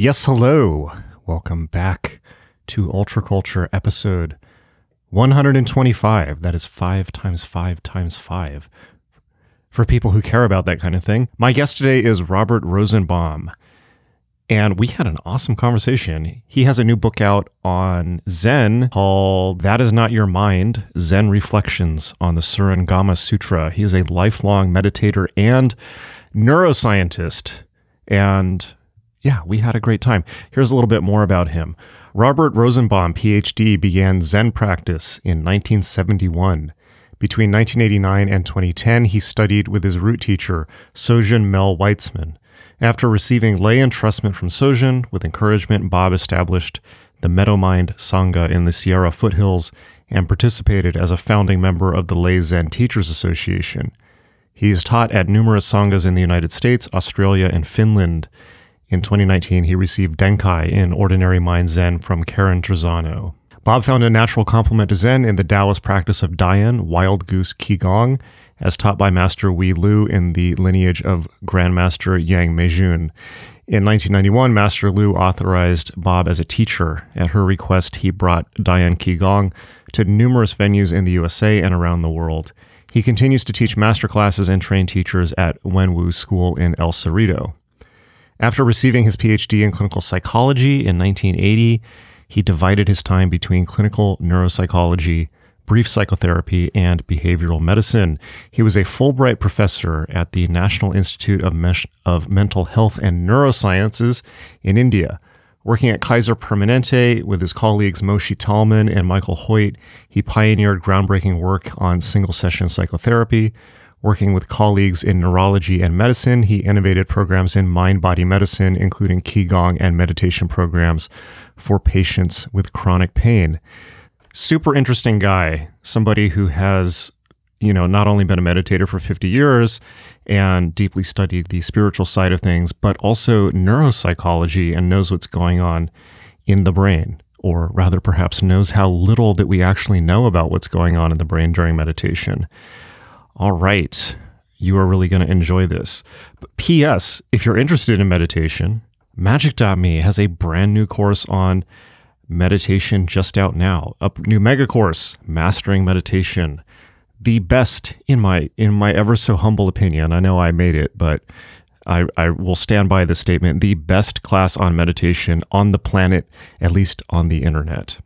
Yes, hello. Welcome back to Ultraculture episode 125. That is 5 times 5 times 5. For people who care about that kind of thing, my guest today is Robert Rosenbaum, and we had an awesome conversation. He has a new book out on Zen called That Is Not Your Mind, Zen Reflections on the Shurangama Sutra. He is a lifelong meditator and neuroscientist, and yeah, we had a great time. Here's a little bit more about him. Robert Rosenbaum, PhD, began Zen practice in 1971. Between 1989 and 2010, he studied with his root teacher, Sojin Mel Weitzman. After receiving lay entrustment from Sojin, with encouragement, Bob established the Meadowmind Sangha in the Sierra foothills and participated as a founding member of the Lay Zen Teachers Association. He has taught at numerous sanghas in the United States, Australia, and Finland. In 2019, he received Denkai in Ordinary Mind Zen from Karen Trezano. Bob found a natural complement to Zen in the Taoist practice of Dian Wild Goose Qigong, as taught by Master Wei Lu in the lineage of Grandmaster Yang Meijun. In 1991, Master Lu authorized Bob as a teacher. At her request, he brought Dayan Qigong to numerous venues in the USA and around the world. He continues to teach masterclasses and train teachers at Wenwu School in El Cerrito. After receiving his PhD in clinical psychology in 1980, he divided his time between clinical neuropsychology, brief psychotherapy, and behavioral medicine. He was a Fulbright professor at the National Institute of Mental Health and Neurosciences in India. Working at Kaiser Permanente with his colleagues Moshi Talman and Michael Hoyt, he pioneered groundbreaking work on single-session psychotherapy. Working with colleagues in neurology and medicine, he innovated programs in mind-body medicine, including Qigong and meditation programs for patients with chronic pain. Super interesting guy, somebody who has, not only been a meditator for 50 years and deeply studied the spiritual side of things, but also neuropsychology and knows what's going on in the brain, or rather perhaps knows how little that we actually know about what's going on in the brain during meditation. All right, you are really going to enjoy this. But P.S., if you're interested in meditation, magic.me has a brand new course on meditation just out now. A new mega course, Mastering Meditation. The best, in my ever so humble opinion. I know I made it, but I will stand by this statement. The best class on meditation on the planet, at least on the internet.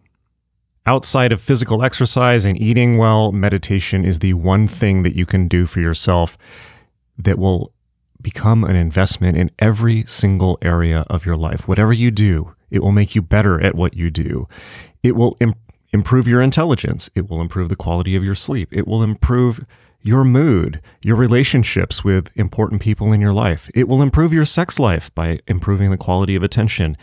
Outside of physical exercise and eating well, meditation is the one thing that you can do for yourself that will become an investment in every single area of your life. Whatever you do, it will make you better at what you do. It will improve your intelligence. It will improve the quality of your sleep. It will improve your mood, your relationships with important people in your life. It will improve your sex life by improving the quality of attention.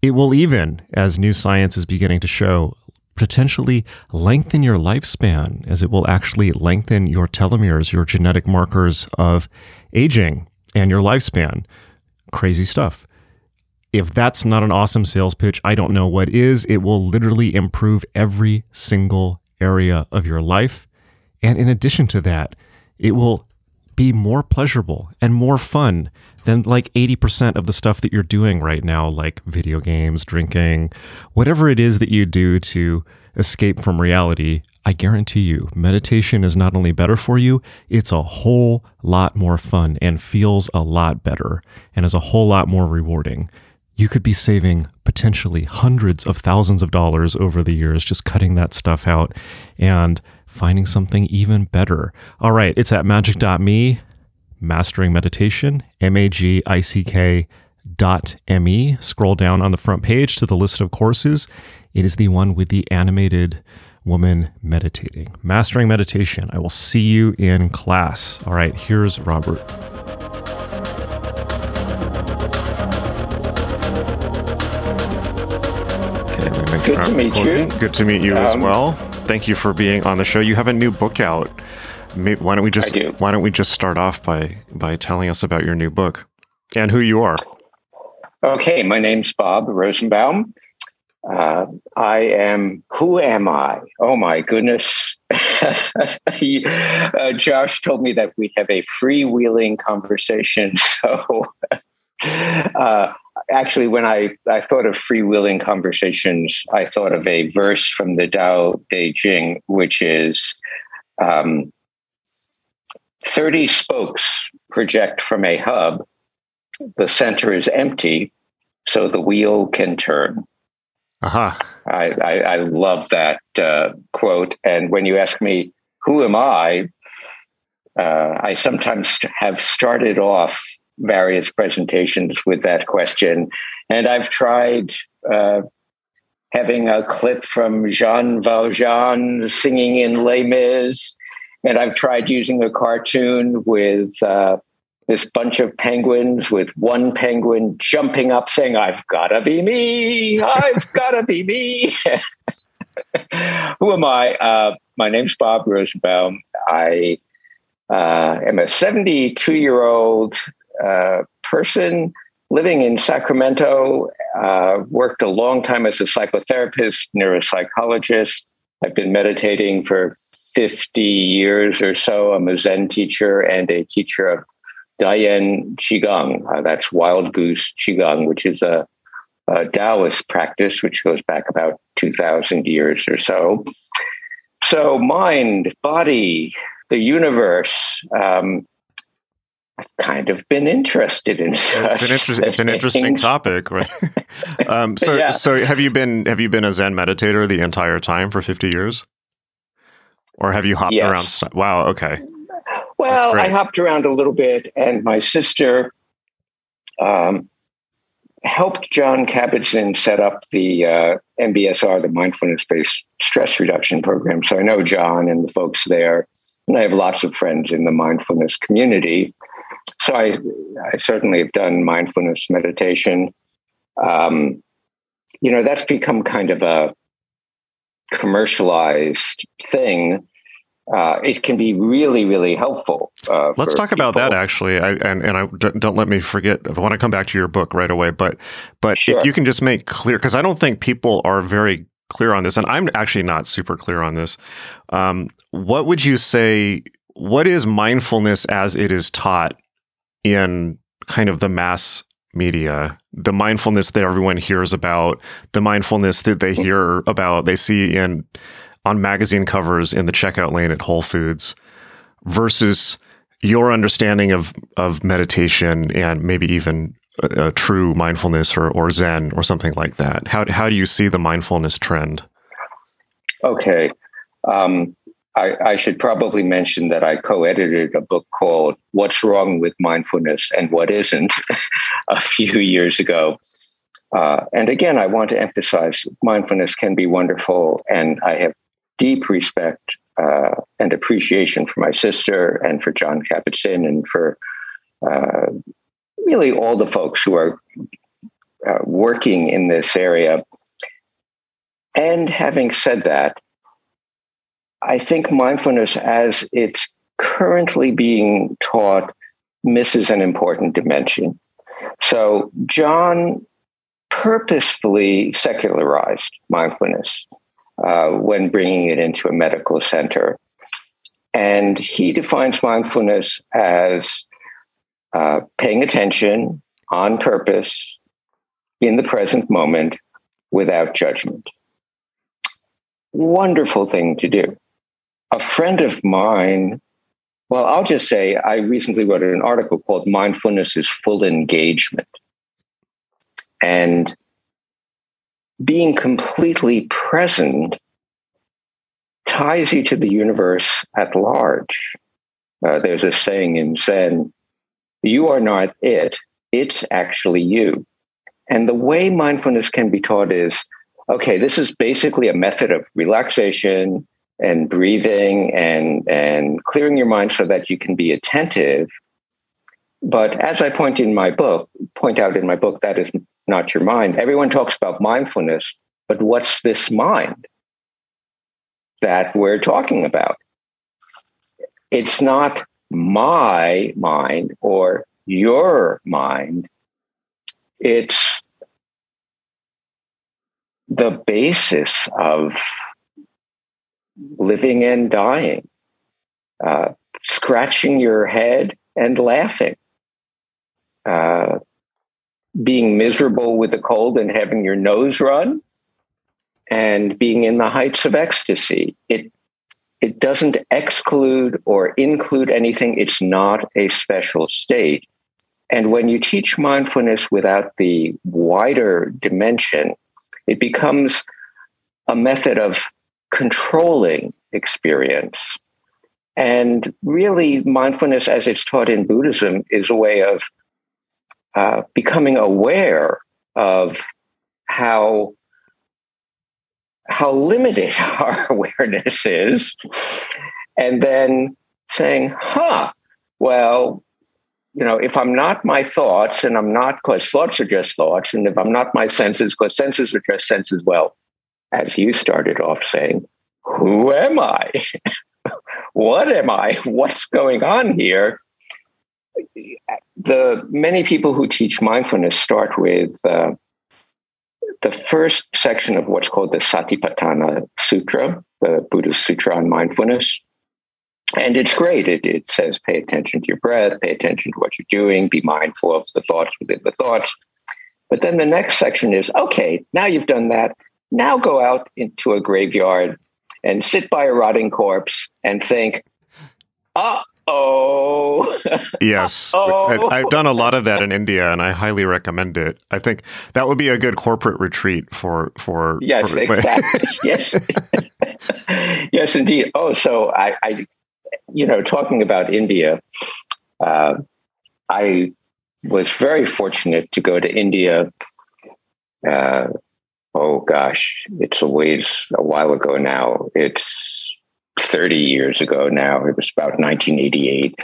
It will even, as new science is beginning to show, potentially lengthen your lifespan, as it will actually lengthen your telomeres, your genetic markers of aging and your lifespan. Crazy stuff. If that's not an awesome sales pitch, I don't know what is. It will literally improve every single area of your life. And in addition to that, it will be more pleasurable and more fun than like 80% of the stuff that you're doing right now, like video games, drinking, whatever it is that you do to escape from reality. I guarantee you, meditation is not only better for you, it's a whole lot more fun and feels a lot better and is a whole lot more rewarding. You could be saving potentially hundreds of thousands of dollars over the years just cutting that stuff out and finding something even better. All right, it's at magic.me, Mastering Meditation, magick.me. Scroll down on the front page to the list of courses. It is the one with the animated woman meditating. Mastering Meditation. I will see you in class. All right, here's Robert. Good to meet you. Good to meet you as well. Thank you for being on the show. You have a new book out. Why don't we just start off by telling us about your new book and who you are? Okay, my name's Bob Rosenbaum. Who am I? Oh my goodness. Josh told me that we'd have a freewheeling conversation, so Actually, when I thought of free-wheeling conversations, I thought of a verse from the Tao Te Ching, which is 30 spokes project from a hub. The center is empty, so the wheel can turn. Uh-huh. I love that quote. And when you ask me, who am I sometimes have started off various presentations with that question. And I've tried having a clip from Jean Valjean singing in Les Mis. And I've tried using a cartoon with this bunch of penguins, with one penguin jumping up saying, I've got to be me. I've got to be me. Who am I? My name's Bob Rosenbaum. I am a 72-year-old person living in Sacramento, worked a long time as a psychotherapist, neuropsychologist. I've been meditating for 50 years or so. I'm a Zen teacher and a teacher of Dayan Qigong. That's Wild Goose Qigong, which is a Taoist practice, which goes back about 2,000 years or so. So mind, body, the universe, I've kind of been interested in such it's an interesting topic, right? So have you been a Zen meditator the entire time for 50 years? Or have you hopped around? Wow, okay. Well, I hopped around a little bit, and my sister helped John Kabat-Zinn set up the MBSR, the Mindfulness-Based Stress Reduction Program. So I know John and the folks there, and I have lots of friends in the mindfulness community. So I certainly have done mindfulness meditation. That's become kind of a commercialized thing. It can be really, really helpful. Let's talk about that, actually. Don't let me forget. I want to come back to your book right away, but sure. If you can just make clear, because I don't think people are very clear on this, and I'm actually not super clear on this. What would you say? What is mindfulness as it is taught in kind of the mass media? The mindfulness that everyone hears about, the mindfulness that they hear about, they see on magazine covers in the checkout lane at Whole Foods, versus your understanding of meditation and maybe even a true mindfulness or Zen or something like that. How do you see the mindfulness trend? Okay. I should probably mention that I co-edited a book called What's Wrong with Mindfulness and What Isn't a few years ago. And again, I want to emphasize mindfulness can be wonderful, and I have deep respect and appreciation for my sister and for John Kabat-Zinn and for really all the folks who are working in this area. And having said that, I think mindfulness as it's currently being taught misses an important dimension. So John purposefully secularized mindfulness when bringing it into a medical center. And he defines mindfulness as paying attention on purpose in the present moment without judgment. Wonderful thing to do. A friend of mine, well, I'll just say I recently wrote an article called Mindfulness is Full Engagement. And being completely present ties you to the universe at large. There's a saying in Zen, you are not it, it's actually you. And the way mindfulness can be taught is, okay, this is basically a method of relaxation and breathing and clearing your mind so that you can be attentive. But as I point out in my book, that is not your mind. Everyone talks about mindfulness, but what's this mind that we're talking about? It's not my mind or your mind. It's the basis of living and dying, scratching your head and laughing. being miserable with a cold and having your nose run and being in the heights of ecstasy. It doesn't exclude or include anything. It's not a special state. And when you teach mindfulness without the wider dimension, it becomes a method of controlling experience. And really, mindfulness, as it's taught in Buddhism, is a way of becoming aware of how limited our awareness is, and then saying, well, you know, if I'm not my thoughts, and I'm not, because thoughts are just thoughts, and if I'm not my senses, because senses are just senses, well, as you started off saying, who am I? What am I? What's going on here? The many people who teach mindfulness start with the first section of what's called the Satipatthana Sutra, the Buddhist Sutra on mindfulness. And it's great. It says, pay attention to your breath, pay attention to what you're doing, be mindful of the thoughts within the thoughts. But then the next section is, okay, now you've done that. Now go out into a graveyard and sit by a rotting corpse and think, oh. Yes. I've done a lot of that in India, and I highly recommend it. I think that would be a good corporate retreat for yes, corporate. Exactly. Yes. Yes, indeed. Oh, so I you know, talking about India, I was very fortunate to go to India. Oh gosh, it's a while ago now. It's 30 years ago now. It was about 1988.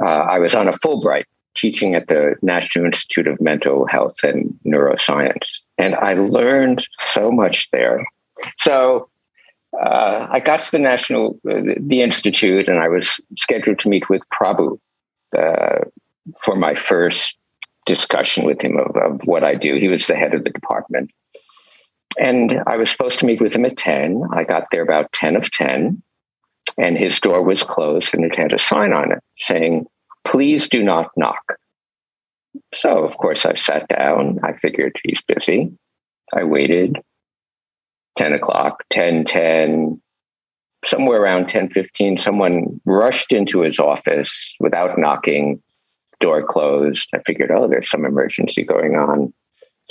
I was on a Fulbright teaching at the National Institute of Mental Health and Neuroscience. And I learned so much there. So I got to the Institute, and I was scheduled to meet with Prabhu for my first discussion with him of what I do. He was the head of the department. And I was supposed to meet with him at 10. I got there about 10 of 10, and his door was closed, and it had a sign on it saying, please do not knock. So, of course, I sat down. I figured he's busy. I waited. 10 o'clock, 10:10, somewhere around 10:15, someone rushed into his office without knocking, door closed. I figured, oh, there's some emergency going on.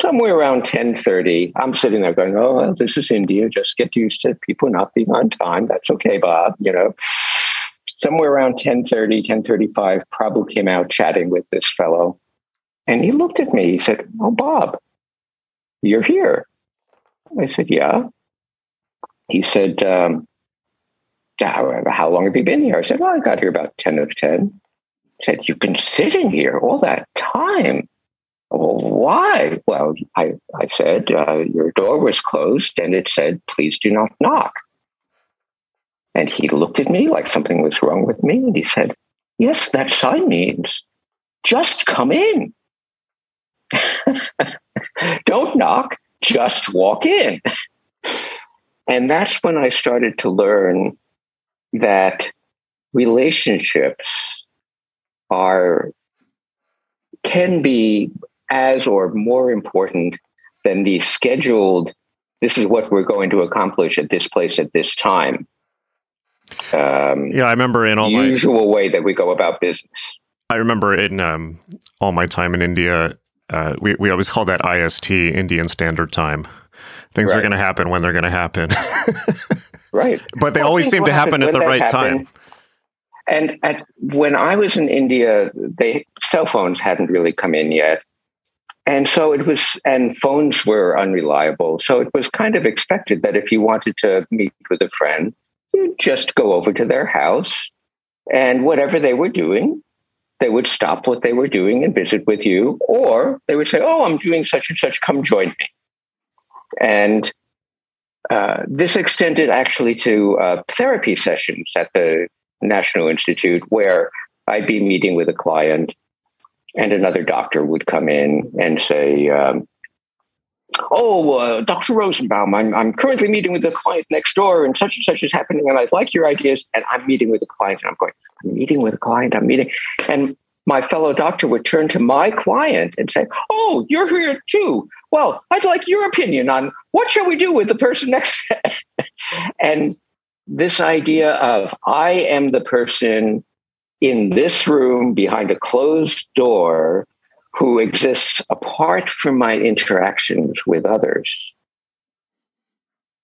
Somewhere around 10:30, I'm sitting there going, oh, well, this is India. Just get used to people not being on time. That's okay, Bob, you know. Somewhere around 10:30, 10:35, Prabhu came out chatting with this fellow. And he looked at me. He said, oh, Bob, you're here. I said, yeah. He said, how long have you been here? I said, I got here about 10 of 10. He said, you've been sitting here all that time. Well, why? Well, I said, your door was closed and it said, please do not knock. And he looked at me like something was wrong with me. And he said, yes, that sign means just come in. Don't knock, just walk in. And that's when I started to learn that relationships can be as or more important than the scheduled, this is what we're going to accomplish at this place at this time. I remember in all my usual way that we go about business. I remember in all my time in India, we always call that IST, Indian Standard Time. Things right. are going to happen when they're going to happen. Right. But they always seem to happen at the right time. And when I was in India, cell phones hadn't really come in yet. And so phones were unreliable. So it was kind of expected that if you wanted to meet with a friend, you'd just go over to their house, and whatever they were doing, they would stop what they were doing and visit with you. Or they would say, oh, I'm doing such and such, come join me. And this extended actually to therapy sessions at the National Institute, where I'd be meeting with a client and another doctor would come in and say, Dr. Rosenbaum, I'm currently meeting with a client next door and such is happening and I'd like your ideas. And I'm meeting with a client and I'm going, I'm meeting with a client, I'm meeting. And my fellow doctor would turn to my client and say, "Oh, you're here too. Well, I'd like your opinion on what shall we do with the person next?" And this idea of I am the person in this room behind a closed door who exists apart from my interactions with others.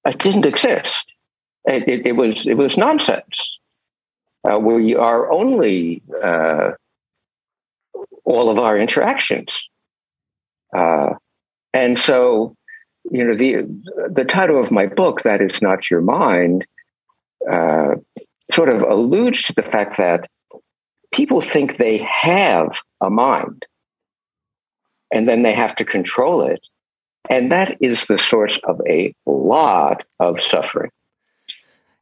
It didn't exist. It was nonsense. We are only all of our interactions, and so you know the title of my book, "That Is Not Your Mind," sort of alludes to the fact that people think they have a mind, and then they have to control it, and that is the source of a lot of suffering.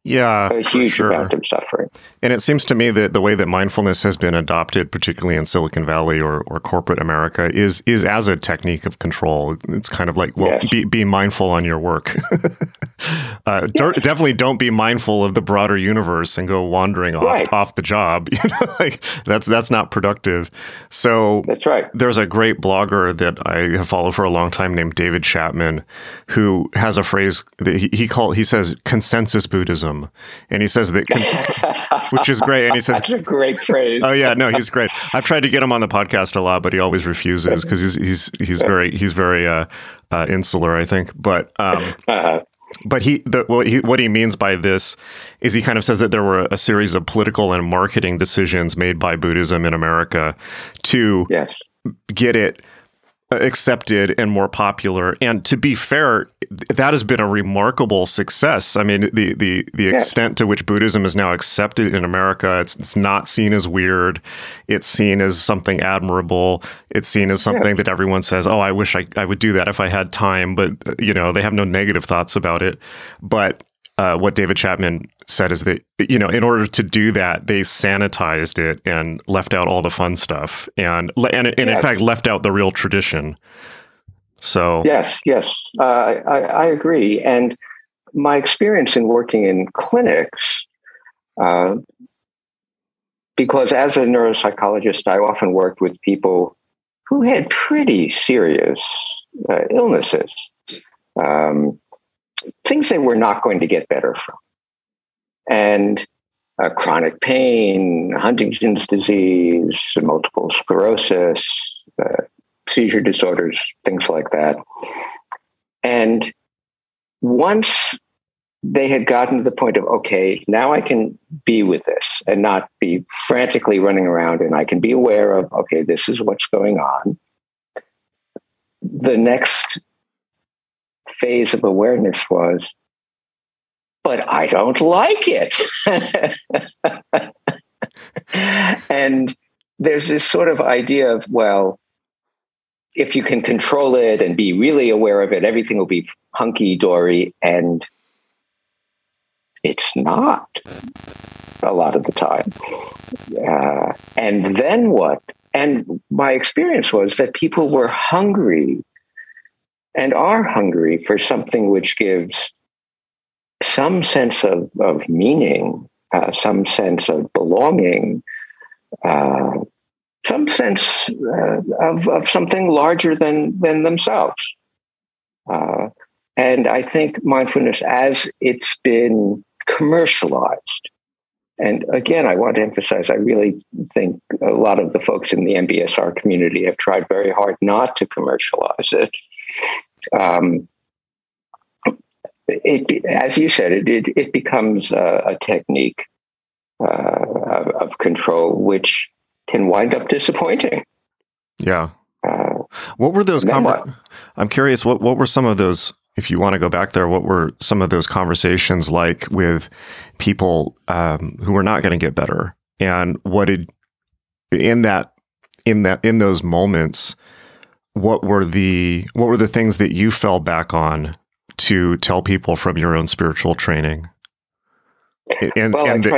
Yeah, a huge amount of suffering. And it seems to me that the way that mindfulness has been adopted, particularly in Silicon Valley or corporate America, is as a technique of control. It's kind of like, well, be mindful on your work. Definitely don't be mindful of the broader universe and go wandering off the job. You know, like that's not productive. So that's right. There's a great blogger that I have followed for a long time named David Chapman, who has a phrase that he says consensus Buddhism. And he says that, which is great. And he says, that's a great phrase. Oh yeah, no, he's great. I've tried to get him on the podcast a lot, but he always refuses because he's very insular, I think. But what he means by this is he kind of says that there were a series of political and marketing decisions made by Buddhism in America to get it accepted and more popular. And to be fair, that has been a remarkable success. I mean, the extent to which Buddhism is now accepted in America, it's not seen as weird. It's seen as something admirable. It's seen as something that everyone says, oh, I wish I would do that if I had time. But, you know, they have no negative thoughts about it. But what David Chapman said is that, you know, in order to do that, they sanitized it and left out all the fun stuff and in fact, left out the real tradition. So, I agree. And my experience in working in clinics, because as a neuropsychologist, I often worked with people who had pretty serious illnesses, things they were not going to get better from. And chronic pain, Huntington's disease, multiple sclerosis, seizure disorders, things like that. And once they had gotten to the point of, okay, now I can be with this and not be frantically running around, and I can be aware of, okay, this is what's going on. The next phase of awareness was, but I don't like it. And there's this sort of idea of, well, if you can control it and be really aware of it, everything will be hunky-dory. And it's not a lot of the time. And then what? And my experience was that people were hungry and are hungry for something which gives some sense of meaning, some sense of belonging, some sense of something larger than themselves. And I think mindfulness, as it's been commercialized, and again, I want to emphasize, I really think a lot of the folks in the MBSR community have tried very hard not to commercialize it. As you said, it becomes a technique of control, which can wind up disappointing. Yeah. What were those? I'm curious. What were some of those? If you want to go back there, what were some of those conversations like with people who were not going to get better? And what did in those moments? What were the things that you fell back on to tell people from your own spiritual training? I try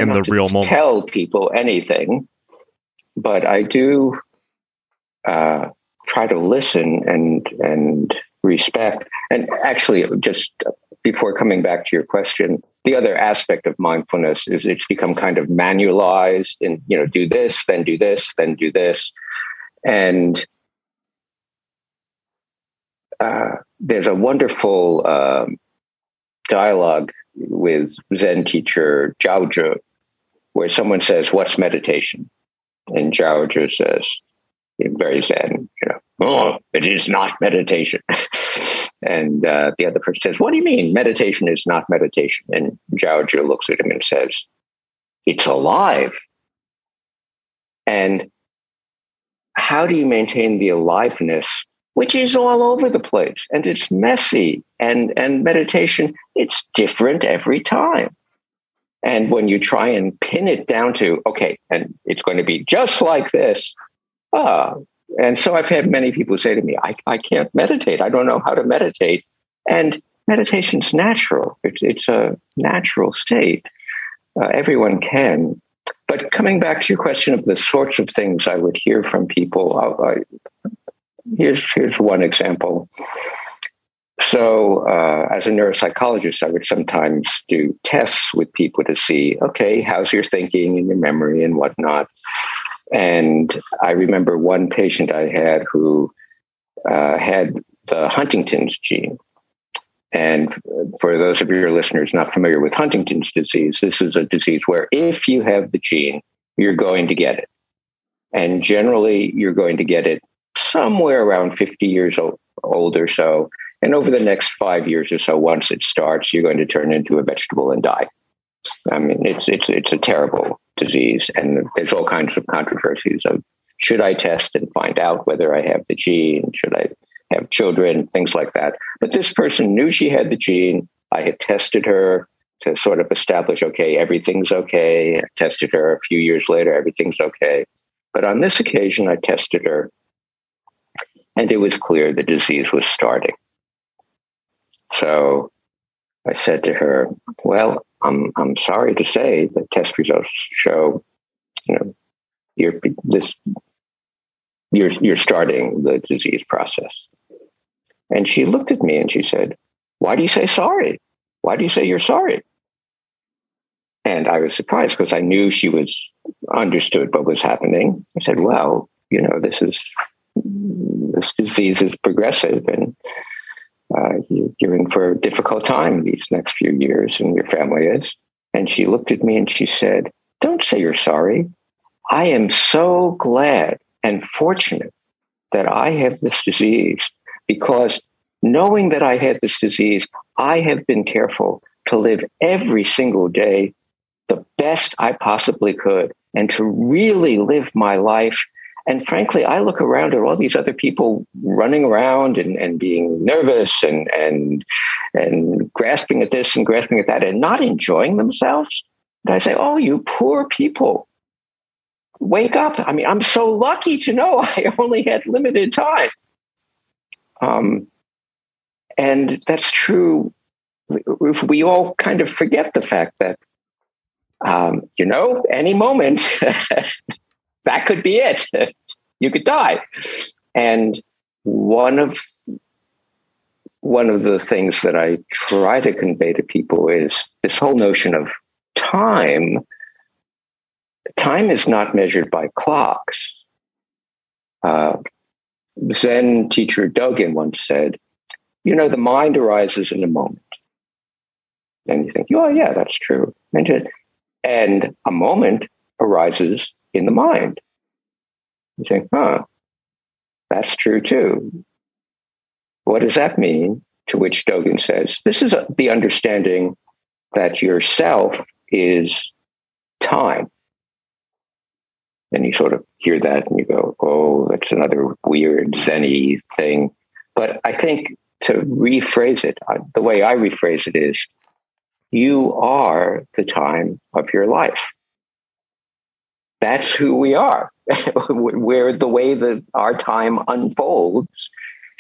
not to tell people anything, but I do try to listen and respect. And actually, just before coming back to your question, The other aspect of mindfulness is it's become kind of manualized and, you know, do this, then do this, then do this. And there's a wonderful dialogue with Zen teacher Zhaozhou, where someone says, "What's meditation?" And Zhaozhou says, in very Zen, you know, "Oh, it is not meditation." And the other person says, "What do you mean meditation is not meditation?" And Zhaozhou looks at him and says, "It's alive." And how do you maintain the aliveness, which is all over the place, and it's messy, and meditation, it's different every time. And when you try and pin it down to, okay, and it's going to be just like this, and so I've had many people say to me, I can't meditate. I don't know how to meditate. And meditation's natural. It's a natural state. Everyone can. But coming back to your question of the sorts of things I would hear from people, here's one example. So as a neuropsychologist, I would sometimes do tests with people to see, okay, how's your thinking and your memory and whatnot. And I remember one patient I had who had the Huntington's gene. And for those of your listeners not familiar with Huntington's disease, this is a disease where if you have the gene, you're going to get it. And generally, you're going to get it somewhere around 50 years old or so. And over the next 5 years or so, once it starts, you're going to turn into a vegetable and die. I mean, it's a terrible disease, and there's all kinds of controversies of should I test and find out whether I have the gene, should I have children, things like that. But this person knew she had the gene. I had tested her to sort of establish, okay, everything's okay. I tested her a few years later, everything's okay. But on this occasion, I tested her, and it was clear the disease was starting. So I said to her, "Well, I'm sorry to say the test results show, you know, you're starting the disease process." And she looked at me and she said, "Why do you say sorry? Why do you say you're sorry?" And I was surprised because I knew she was understood what was happening. I said, "Well, you know, this disease is progressive, and you're in for a difficult time these next few years, and your family is." And she looked at me and she said, "Don't say you're sorry. I am so glad and fortunate that I have this disease, because knowing that I had this disease, I have been careful to live every single day the best I possibly could and to really live my life. And frankly, I look around at all these other people running around and being nervous and grasping at this and grasping at that and not enjoying themselves. And I say, oh, you poor people, wake up. I mean, I'm so lucky to know I only had limited time." And that's true. We all kind of forget the fact that, you know, any moment... that could be it. You could die. And one of the things that I try to convey to people is this whole notion of time. Time is not measured by clocks. Zen teacher Dogen once said, "You know, the mind arises in a moment." And you think, "Oh, yeah, that's true." And a moment arises in the mind. You think, huh, that's true too. What does that mean? To which Dogen says, this is the understanding that yourself is time. And you sort of hear that and you go, oh, that's another weird Zen-y thing. But I think to rephrase it, the way I rephrase it is, you are the time of your life. That's who we are. We're the way that our time unfolds.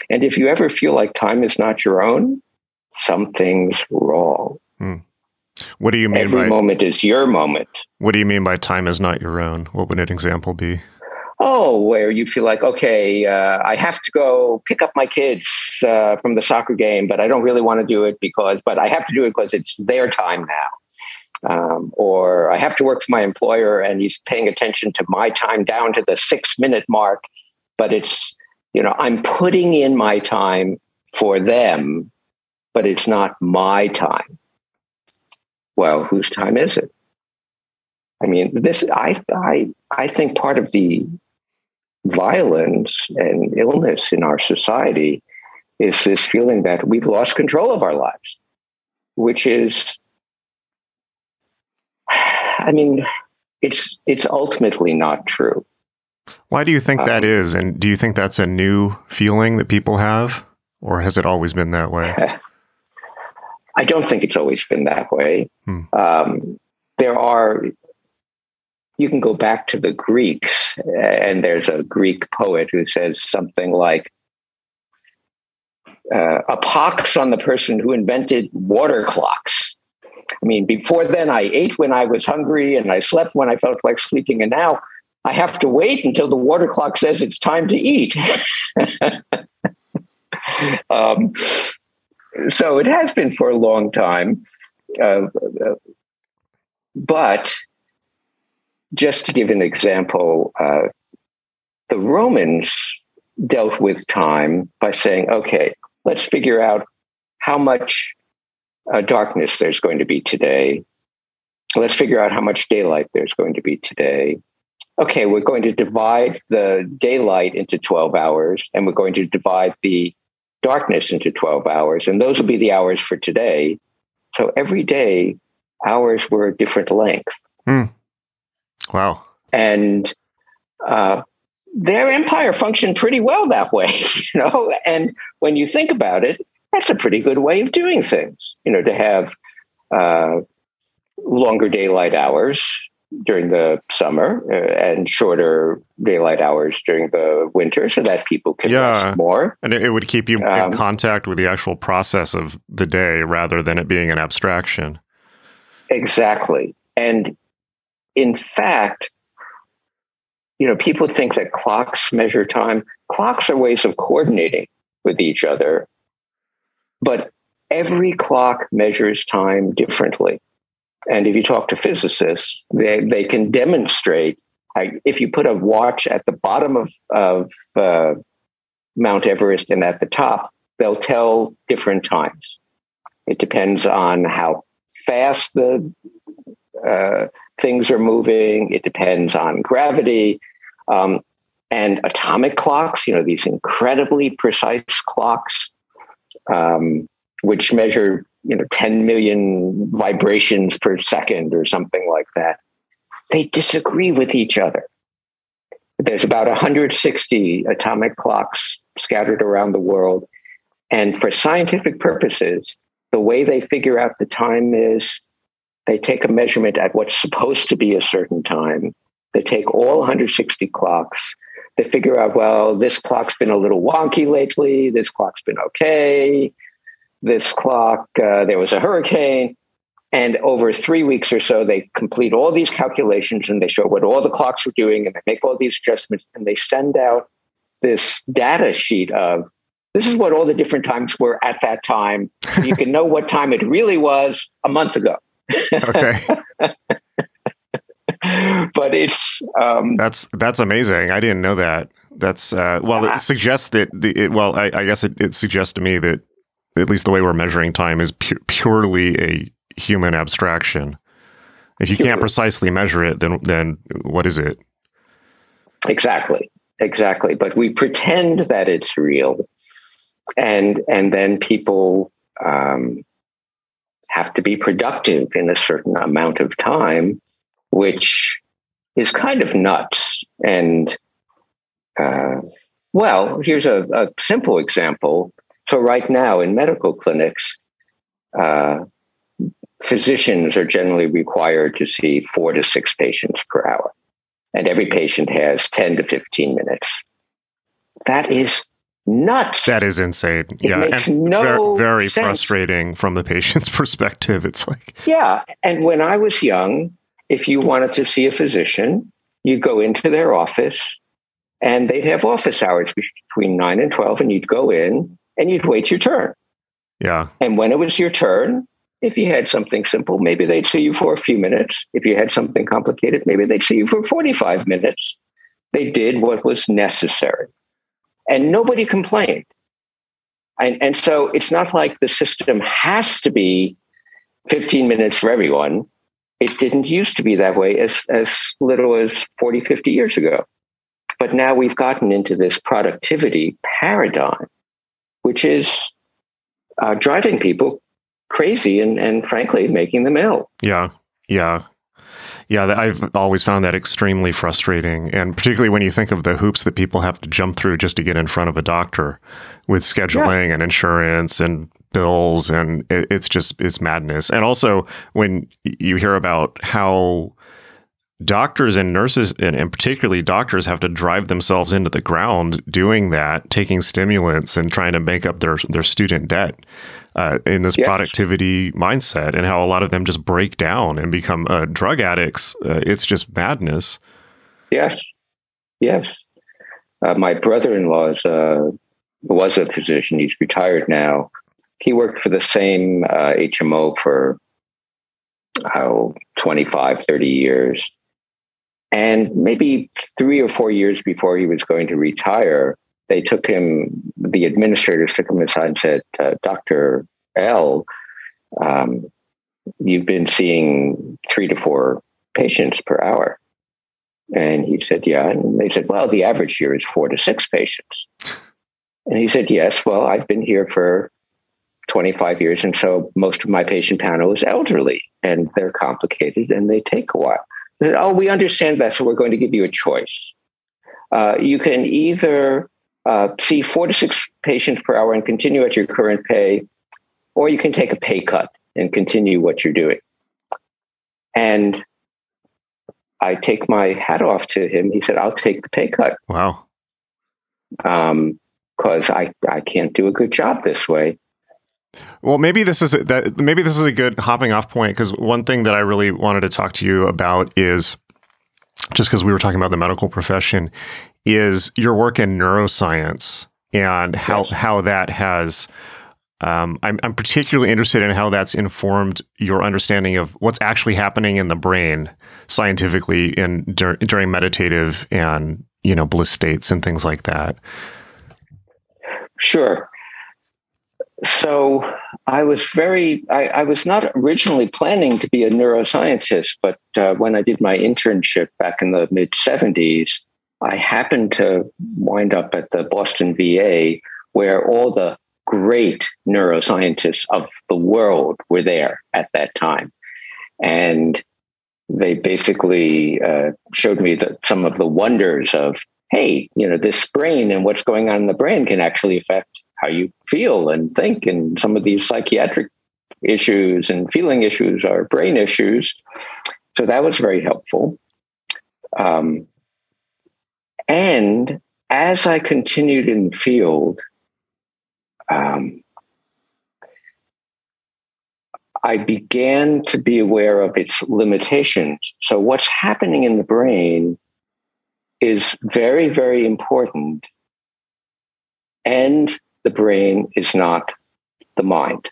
And if you ever feel like time is not your own, something's wrong. Mm. What do you mean by every moment is your moment? What do you mean by time is not your own? What would an example be? where you feel like, okay, I have to go pick up my kids from the soccer game, but I don't really want to do it but I have to do it because it's their time now. Or I have to work for my employer and he's paying attention to my time down to the 6-minute mark, but it's, I'm putting in my time for them, but it's not my time. Well, whose time is it? I mean, I think part of the violence and illness in our society is this feeling that we've lost control of our lives, which is, I mean, it's ultimately not true. Why do you think that is? And do you think that's a new feeling that people have, or has it always been that way? I don't think it's always been that way. You can go back to the Greeks, and there's a Greek poet who says something like, a pox on the person who invented water clocks. I mean, before then, I ate when I was hungry, and I slept when I felt like sleeping, and now I have to wait until the water clock says it's time to eat. So it has been for a long time. But just to give an example, the Romans dealt with time by saying, okay, let's figure out how much darkness there's going to be today. Let's figure out how much daylight there's going to be today. Okay, we're going to divide the daylight into 12 hours, and we're going to divide the darkness into 12 hours, and those will be the hours for today. So every day, hours were a different length. Wow. And their empire functioned pretty well that way, And when you think about it, that's a pretty good way of doing things, to have longer daylight hours during the summer and shorter daylight hours during the winter so that people can rest more. And it would keep you in contact with the actual process of the day rather than it being an abstraction. Exactly. And in fact, people think that clocks measure time. Clocks are ways of coordinating with each other, but every clock measures time differently. And if you talk to physicists, they can demonstrate, if you put a watch at the bottom of Mount Everest and at the top, they'll tell different times. It depends on how fast the things are moving. It depends on gravity. And atomic clocks, these incredibly precise clocks, which measure 10 million vibrations per second or something like that. They disagree with each other. There's about 160 atomic clocks scattered around the world. And for scientific purposes, the way they figure out the time is they take a measurement at what's supposed to be a certain time. They take all 160 clocks. They figure out, well, this clock's been a little wonky lately. This clock's been okay. This clock, there was a hurricane, and over 3 weeks or so, they complete all these calculations and they show what all the clocks were doing and they make all these adjustments and they send out this data sheet of, this is what all the different times were at that time. You can know what time it really was a month ago. Okay. But it's... that's amazing. I didn't know that. That's, it suggests that, I guess it suggests to me that at least the way we're measuring time is purely a human abstraction. If you can't precisely measure it, then what is it? Exactly. But we pretend that it's real. And then people have to be productive in a certain amount of time, which is kind of nuts. And, here's a simple example. So right now in medical clinics, physicians are generally required to see 4 to 6 patients per hour. And every patient has 10 to 15 minutes. That is nuts. That is insane. Very sense. Frustrating from the patient's perspective. It's like... Yeah. And when I was young, if you wanted to see a physician, you go into their office And they'd have office hours between 9 and 12, and you'd go in and you'd wait your turn. Yeah. And when it was your turn, if you had something simple, maybe they'd see you for a few minutes. If you had something complicated, maybe they'd see you for 45 minutes. They did what was necessary. And nobody complained. And so it's not like the system has to be 15 minutes for everyone. It didn't used to be that way as little as 40, 50 years ago. But now we've gotten into this productivity paradigm, which is driving people crazy and frankly, making them ill. Yeah. I've always found that extremely frustrating. And particularly when you think of the hoops that people have to jump through just to get in front of a doctor with scheduling and insurance and bills. And it's madness. And also when you hear about how doctors and nurses, and particularly doctors, have to drive themselves into the ground doing that, taking stimulants and trying to make up their student debt in this productivity mindset, and how a lot of them just break down and become drug addicts. It's just madness. Yes. My brother-in-law was a physician. He's retired now. He worked for the same HMO for 25, 30 years. And maybe 3 or 4 years before he was going to retire, the administrators took him aside and said, Dr. L, you've been seeing 3 to 4 patients per hour. And he said, yeah. And they said, well, the average here is 4 to 6 patients. And he said, yes, well, I've been here for 25 years. And so most of my patient panel is elderly and they're complicated and they take a while. They said, oh, we understand that. So we're going to give you a choice. You can either see 4 to 6 patients per hour and continue at your current pay, or you can take a pay cut and continue what you're doing. And I take my hat off to him. He said, I'll take the pay cut. Wow. Because I can't do a good job this way. Well, maybe this is a good hopping off point, because one thing that I really wanted to talk to you about is, just because we were talking about the medical profession, is your work in neuroscience and how that has, I'm particularly interested in how that's informed your understanding of what's actually happening in the brain scientifically during meditative and, bliss states and things like that. Sure. So I was not originally planning to be a neuroscientist, but when I did my internship back in the mid-70s, I happened to wind up at the Boston VA, where all the great neuroscientists of the world were there at that time. And they basically showed me that some of the wonders of, hey, this brain and what's going on in the brain can actually affect how you feel and think, and some of these psychiatric issues and feeling issues are brain issues. So that was very helpful. And as I continued in the field, I began to be aware of its limitations. So what's happening in the brain is very, very important. And the brain is not the mind.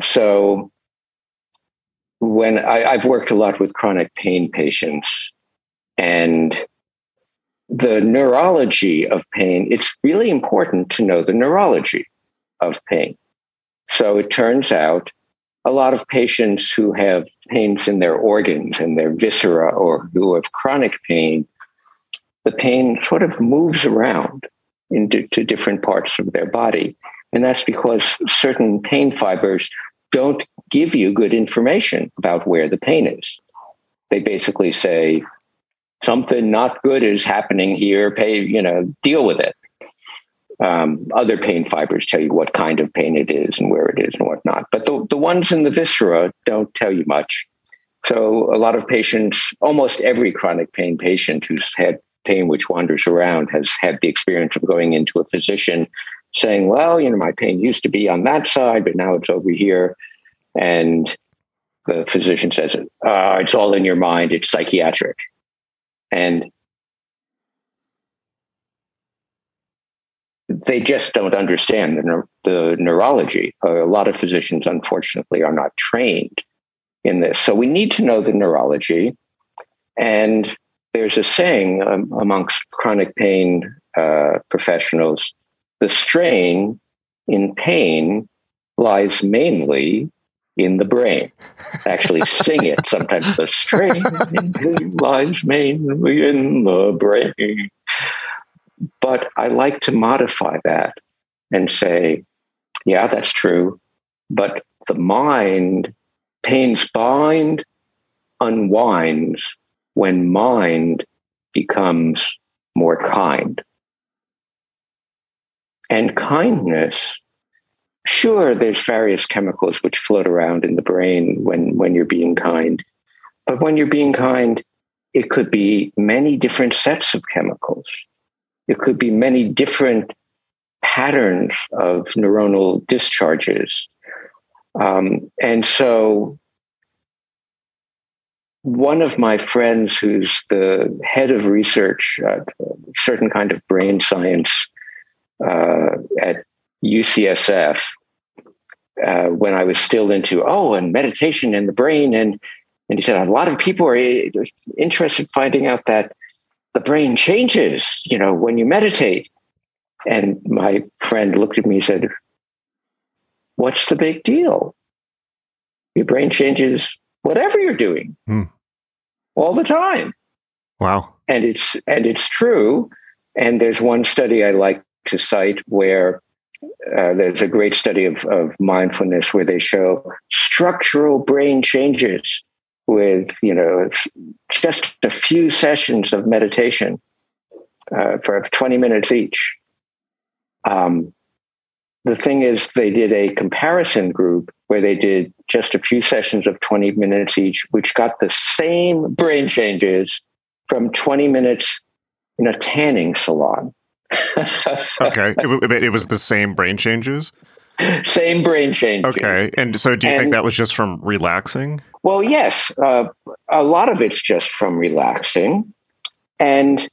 So when I've worked a lot with chronic pain patients, and the neurology of pain, it's really important to know the neurology of pain. So it turns out a lot of patients who have pains in their organs and their viscera, or who have chronic pain, the pain sort of moves around into different parts of their body. And that's because certain pain fibers don't give you good information about where the pain is. They basically say, something not good is happening here, deal with it. Other pain fibers tell you what kind of pain it is and where it is and whatnot. But the ones in the viscera don't tell you much. So a lot of patients, almost every chronic pain patient who's had pain which wanders around has had the experience of going into a physician saying, well, my pain used to be on that side, but now it's over here. And the physician says, it's all in your mind. It's psychiatric. And they just don't understand the neurology. A lot of physicians, unfortunately, are not trained in this. So we need to know the neurology. And there's a saying amongst chronic pain professionals, the strain in pain lies mainly in the brain. I actually sing it sometimes. The strain in pain lies mainly in the brain. But I like to modify that and say, yeah, that's true. But the mind, pain's bind, unwinds when mind becomes more kind. And kindness, sure, there's various chemicals which float around in the brain when you're being kind. But when you're being kind, it could be many different sets of chemicals. It could be many different patterns of neuronal discharges. And so one of my friends who's the head of research at a certain kind of brain science at UCSF, when I was still into, and meditation and the brain. And he said, a lot of people are interested in finding out that the brain changes, when you meditate. And my friend looked at me and said, what's the big deal? Your brain changes whatever you're doing all the time. Wow. And it's true. And there's one study I like to cite where there's a great study of mindfulness where they show structural brain changes with, just a few sessions of meditation for 20 minutes each. The thing is, they did a comparison group where they did just a few sessions of 20 minutes each, which got the same brain changes from 20 minutes in a tanning salon. Okay. It was the same brain changes? Same brain changes. Okay. And so do you think that was just from relaxing? Well, yes. A lot of it's just from relaxing. And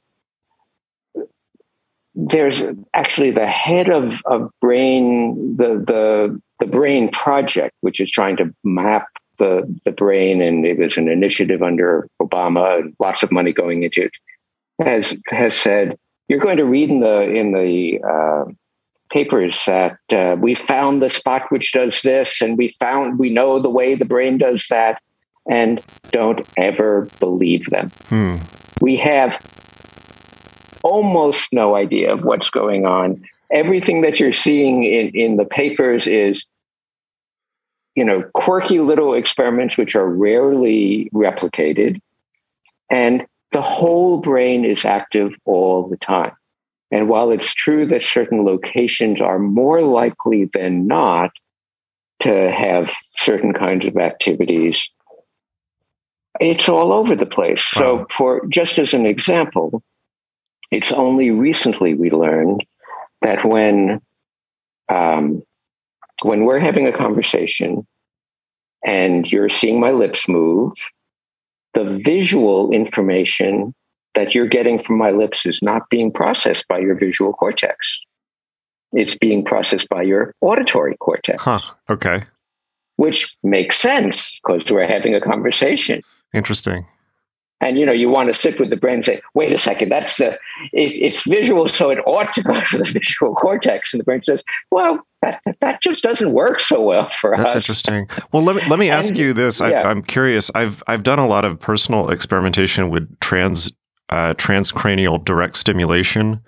there's actually the head of brain, the brain project, which is trying to map the brain. And it was an initiative under Obama and lots of money going into it, has said, you're going to read in the papers that we found the spot which does this, and we know the way the brain does that, and don't ever believe them. We have almost no idea of what's going on. Everything that you're seeing in the papers is, quirky little experiments which are rarely replicated, and the whole brain is active all the time. And while it's true that certain locations are more likely than not to have certain kinds of activities, it's all over the place. Wow. So for just as an example, it's only recently we learned that when we're having a conversation and you're seeing my lips move, the visual information that you're getting from my lips is not being processed by your visual cortex. It's being processed by your auditory cortex. Huh, okay. Which makes sense because we're having a conversation. Interesting. And, you want to sit with the brain and say, wait a second, it's visual, so it ought to go to the visual cortex. And the brain says, well, that just doesn't work so well for us. That's interesting. Well, let me ask you this. I'm curious. I've done a lot of personal experimentation with transcranial direct stimulation.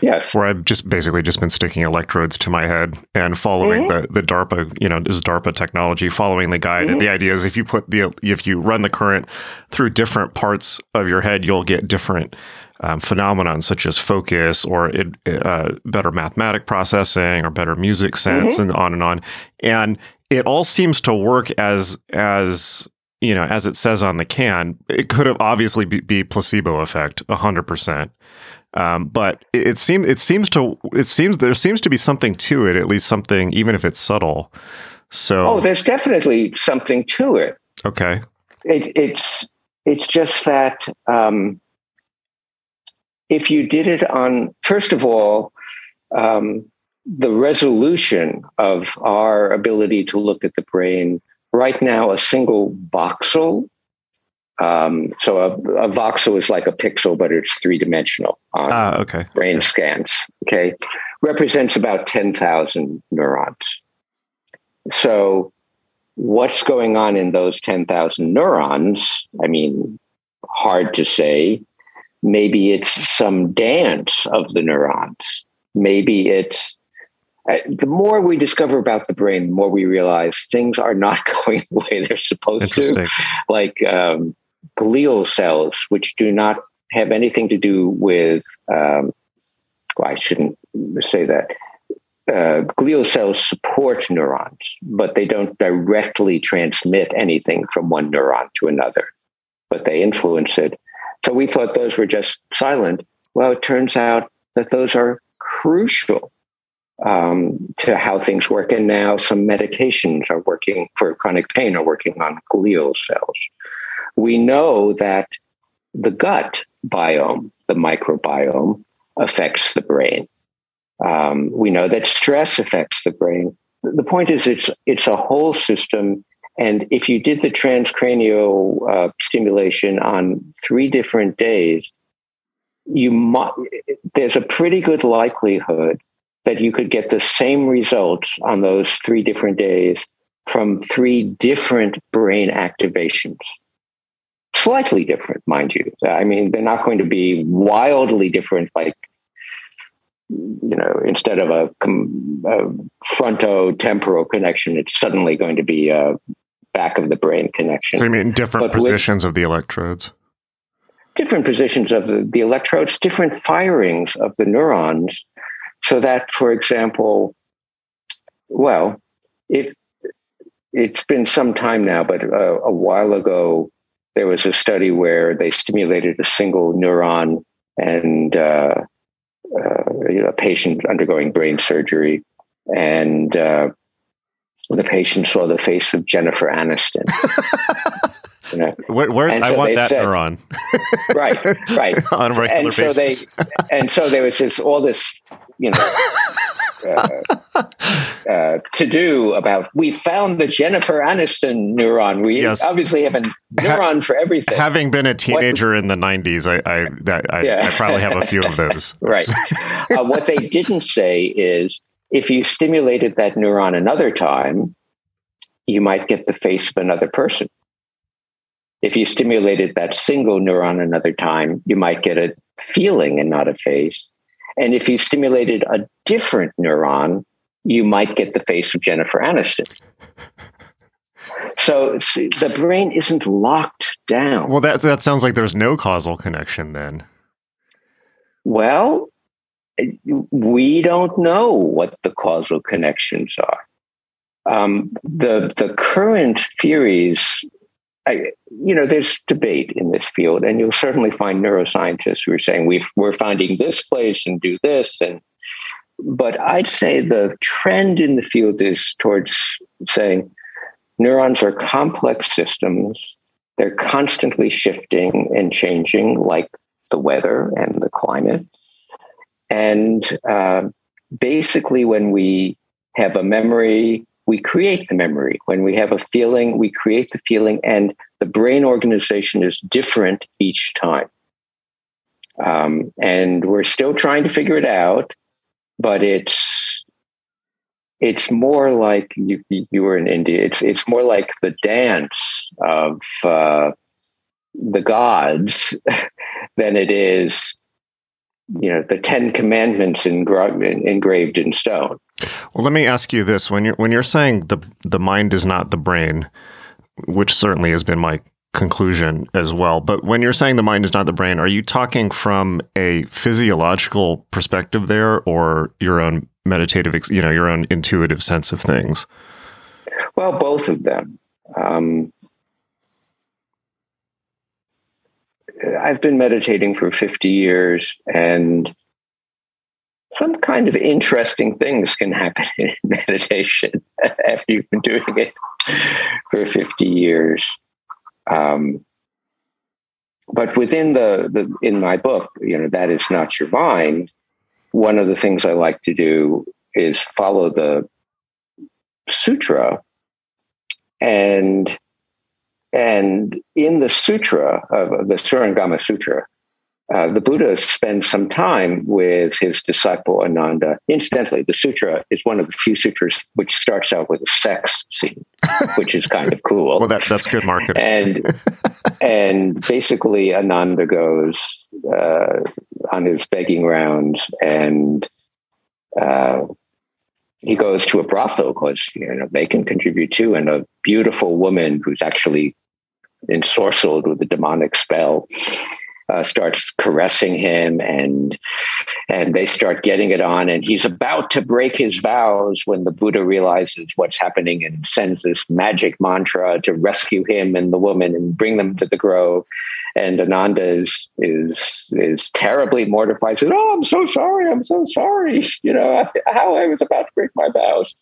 Yes. Where I've just basically been sticking electrodes to my head and following the DARPA, this is DARPA technology, following the guide. And the idea is if you run the current through different parts of your head, you'll get different phenomenon such as focus or better mathematic processing or better music sense and on and on. And it all seems to work as it says on the can. It could have obviously be placebo effect, 100%. But there seems to be something to it, at least something, even if it's subtle. So, there's definitely something to it. Okay. It's just that, if you did it first of all, the resolution of our ability to look at the brain. Right now, a single voxel, so a voxel is like a pixel, but it's three-dimensional on brain scans, okay, represents about 10,000 neurons. So what's going on in those 10,000 neurons? I mean, hard to say. Maybe it's some dance of the neurons. Maybe it's the more we discover about the brain, the more we realize things are not going the way they're supposed to. Like glial cells, which do not have anything to do with, well, I shouldn't say that. Glial cells support neurons, but they don't directly transmit anything from one neuron to another, but they influence it. So we thought those were just silent. Well, it turns out that those are crucial to how things work. And now some medications are working for chronic pain are working on glial cells. We know that the gut biome, the microbiome, affects the brain. We know that stress affects the brain. The point is it's a whole system. And if you did the transcranial stimulation on 3 different days, there's a pretty good likelihood that you could get the same results on those 3 different days from 3 different brain activations. Slightly different, mind you. I mean, they're not going to be wildly different, like, you know, instead of a frontotemporal connection, it's suddenly going to be a back of the brain connection. So you mean different positions of the electrodes? Different positions of the electrodes, different firings of the neurons. So that, for example, well, it's been some time now, but a while ago, there was a study where they stimulated a single neuron and a patient undergoing brain surgery, and the patient saw the face of Jennifer Aniston. You know? I want that neuron. right. On a regular basis. So there was this, all this, you know, to do about, we found the Jennifer Aniston neuron. We obviously have a neuron for everything. Having been a teenager in the 90s, I probably have a few of those. Right. What they didn't say is, if you stimulated that neuron another time, you might get the face of another person. If you stimulated that single neuron another time, you might get a feeling and not a face. And if you stimulated a different neuron, you might get the face of Jennifer Aniston. So the brain isn't locked down. Well, that sounds like there's no causal connection then. Well, we don't know what the causal connections are. The current theories, there's debate in this field, and you'll certainly find neuroscientists who are saying we're finding this place and do this. But I'd say the trend in the field is towards saying neurons are complex systems. They're constantly shifting and changing, like the weather and the climate. And basically, when we have a memory, we create the memory. When we have a feeling, we create the feeling, and the brain organization is different each time. And we're still trying to figure it out, but it's more like you were in India. It's more like the dance of the gods than it is, you know, the 10 commandments engraved in stone. Well, let me ask you this. When you're saying the mind is not the brain, which certainly has been my conclusion as well, but when you're saying the mind is not the brain, are you talking from a physiological perspective there, or your own meditative, your own intuitive sense of things? Well, both of them. I've been meditating for 50 years, and some kind of interesting things can happen in meditation after you've been doing it for 50 years. But within in my book, that is not your mind. one of the things I like to do is follow the sutra. And in the sutra, of the Shurangama Sutra, the Buddha spends some time with his disciple Ananda. Incidentally, the sutra is one of the few sutras which starts out with a sex scene, which is kind of cool. Well, that's good marketing. And basically, Ananda goes on his begging rounds, and he goes to a brothel because they can contribute too, and a beautiful woman who's actually ensorcelled with a demonic spell starts caressing him, and they start getting it on, and he's about to break his vows when the Buddha realizes what's happening and sends this magic mantra to rescue him and the woman and bring them to the grove. And Ananda is terribly mortified. Says, "Oh, I'm so sorry. How I was about to break my vows."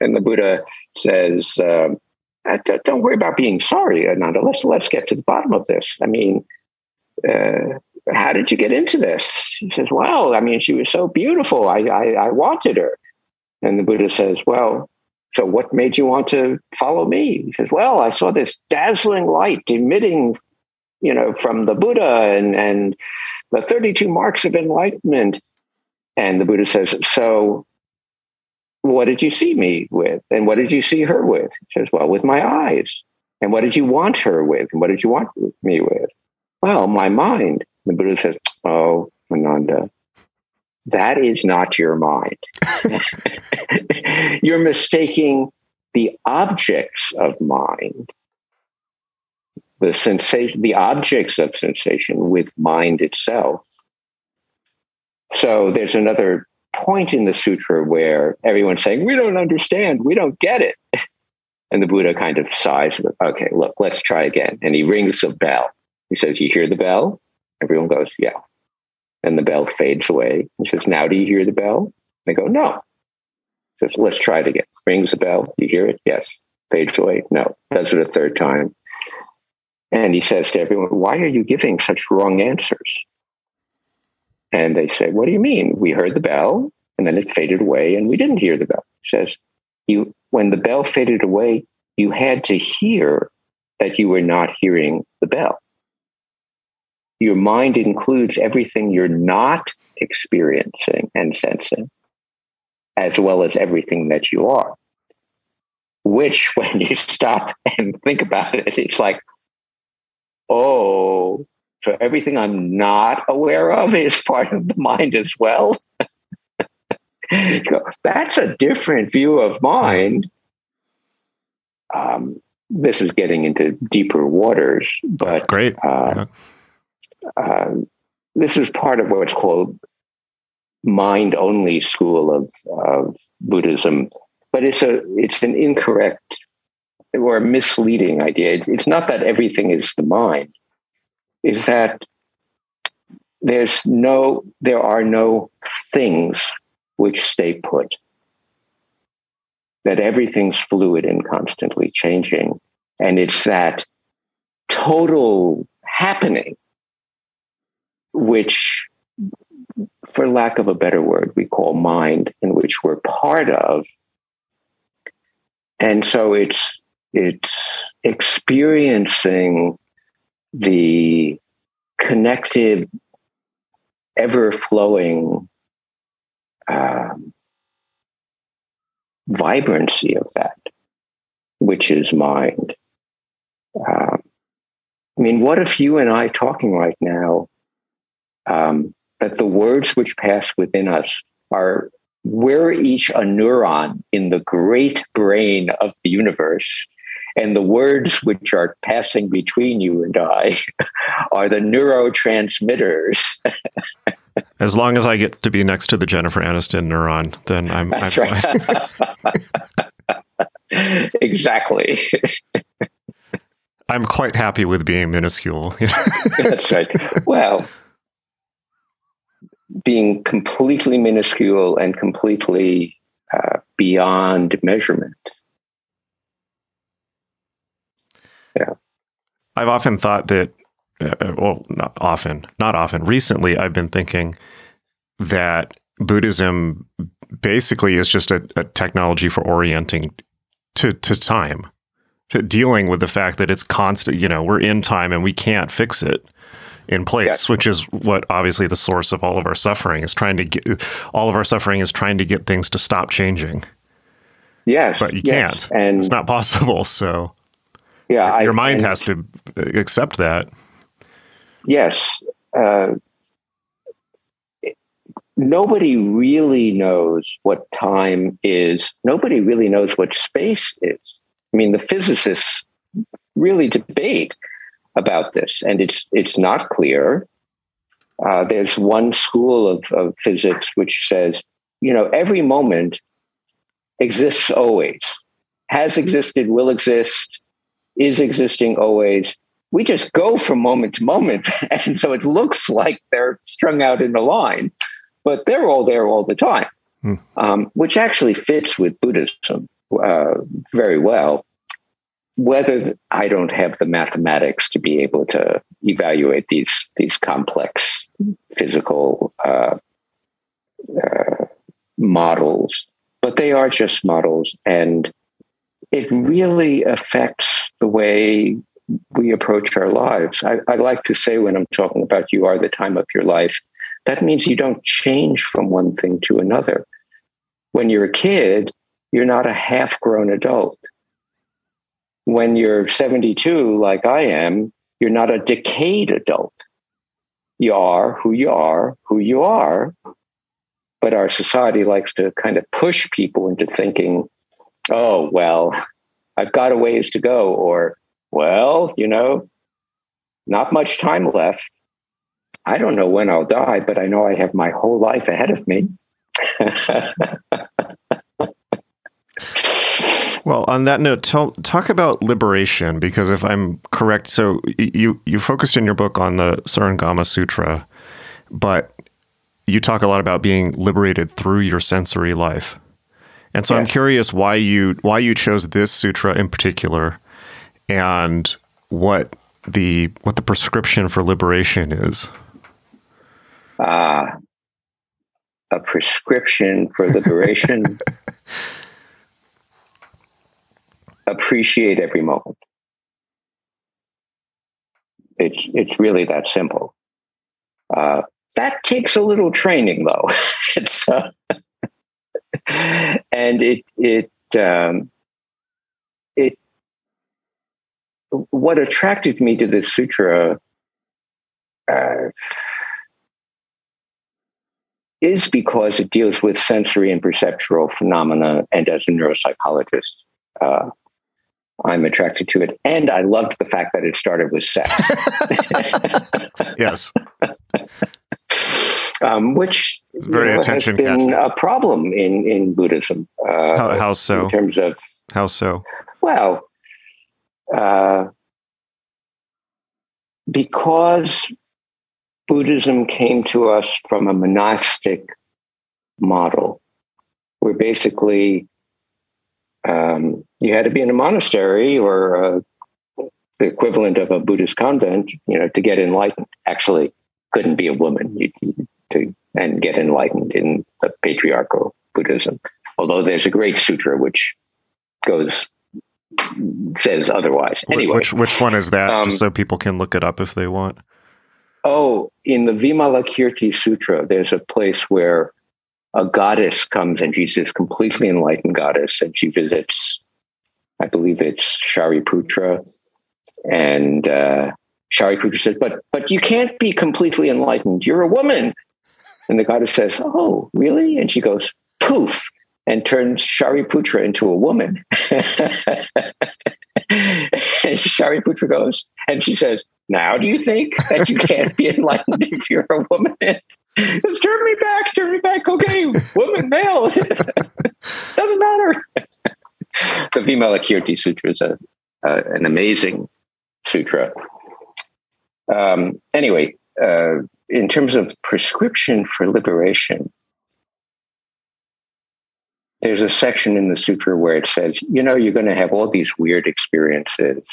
And the Buddha says, "Don't worry about being sorry, Ananda. Let's get to the bottom of this. I mean, how did you get into this?" He says, "Well, she was so beautiful. I wanted her." And the Buddha says, "Well, so what made you want to follow me?" He says, "Well, I saw this dazzling light emitting, from the Buddha and the 32 marks of enlightenment." And the Buddha says, "So what did you see me with? And what did you see her with?" He says, "Well, with my eyes." "And what did you want her with? And what did you want me with?" "Well, my mind." The Buddha says, "Oh, Ananda, that is not your mind. You're mistaking the objects of mind, the sensation, the objects of sensation with mind itself." So there's another point in the sutra where everyone's saying, "We don't understand, we don't get it." And the Buddha kind of sighs, "Okay, look, let's try again." And he rings the bell. He says, "You hear the bell?" Everyone goes, "Yeah." And the bell fades away. He says, "Now do you hear the bell?" They go, "No." He says, "Let's try it again." Rings the bell. "You hear it?" "Yes." Fades away. "No." Does it a third time. And he says to everyone, "Why are you giving such wrong answers?" And they say, "What do you mean? We heard the bell, and then it faded away, and we didn't hear the bell." He says, when the bell faded away, you had to hear that you were not hearing the bell. Your mind includes everything you're not experiencing and sensing, as well as everything that you are, which when you stop and think about it, it's like, oh, so everything I'm not aware of is part of the mind as well. That's a different view of mind. This is getting into deeper waters, but great. This is part of what's called mind-only school of Buddhism, but it's an incorrect or misleading idea. It's not that everything is the mind; it's that there are no things which stay put. That everything's fluid and constantly changing, and it's that total happening, which, for lack of a better word, we call mind, in which we're part of. And so it's experiencing the connected, ever-flowing vibrancy of that, which is mind. What if you and I talking right now, that the words which pass within us are, we're each a neuron in the great brain of the universe, and the words which are passing between you and I are the neurotransmitters. As long as I get to be next to the Jennifer Aniston neuron, then I'm... That's right. Exactly. I'm quite happy with being minuscule. That's right. Well... being completely minuscule and completely beyond measurement. Yeah. I've often thought that, recently I've been thinking that Buddhism basically is just a technology for orienting to time, to dealing with the fact that it's constant, you know, we're in time and we can't fix it in place, yeah. Which is what obviously the source of all of our suffering is trying to get. All of our suffering is trying to get things to stop changing. Yes. But you can't. And it's not possible. So yeah, your mind has to accept that. Yes. Nobody really knows what time is. Nobody really knows what space is. I mean, the physicists really debate about this, and it's not clear. There's one school of physics which says, you know, every moment exists always, has existed, will exist, is existing always. We just go from moment to moment, and so it looks like they're strung out in a line, but they're all there all the time, which actually fits with Buddhism very well. Whether I don't have the mathematics to be able to evaluate these complex physical models, but they are just models, and it really affects the way we approach our lives. I like to say when I'm talking about you are the time of your life, that means you don't change from one thing to another. When you're a kid, you're not a half-grown adult. When you're 72, like I am, you're not a decayed adult. You are who you are, who you are. But our society likes to kind of push people into thinking, oh, well, I've got a ways to go, or, well, you know, not much time left. I don't know when I'll die, but I know I have my whole life ahead of me. Well, on that note, talk about liberation, because if I'm correct, so you focused in your book on the Shurangama Sutra, but you talk a lot about being liberated through your sensory life. And so yes. I'm curious why you chose this sutra in particular and what the prescription for liberation is. A prescription for liberation. Appreciate every moment. It's really that simple. That takes a little training, though. And it what attracted me to this sutra is because it deals with sensory and perceptual phenomena, and as a neuropsychologist, I'm attracted to it. And I loved the fact that it started with sex. Yes. Which very attention has been a problem in Buddhism. How so? In terms of... How so? Well, because Buddhism came to us from a monastic model, where basically... you had to be in a monastery or the equivalent of a Buddhist convent, you know, to get enlightened. Actually, couldn't be a woman and get enlightened in the patriarchal Buddhism. Although there's a great sutra which says otherwise. Anyway, which one is that? Just so people can look it up if they want. Oh, in the Vimalakirti Sutra, there's a place where a goddess comes, and she's this completely enlightened goddess, and she visits, I believe it's Shariputra, and Shariputra says, but you can't be completely enlightened. You're a woman. And the goddess says, oh, really? And she goes, poof, and turns Shariputra into a woman. And Shariputra goes, and she says, now do you think that you can't be enlightened if you're a woman? Just turn me back. Okay, woman, male. Doesn't matter. The Vimalakirti Sutra is an amazing sutra. Anyway, in terms of prescription for liberation, there's a section in the sutra where it says, you know, you're going to have all these weird experiences.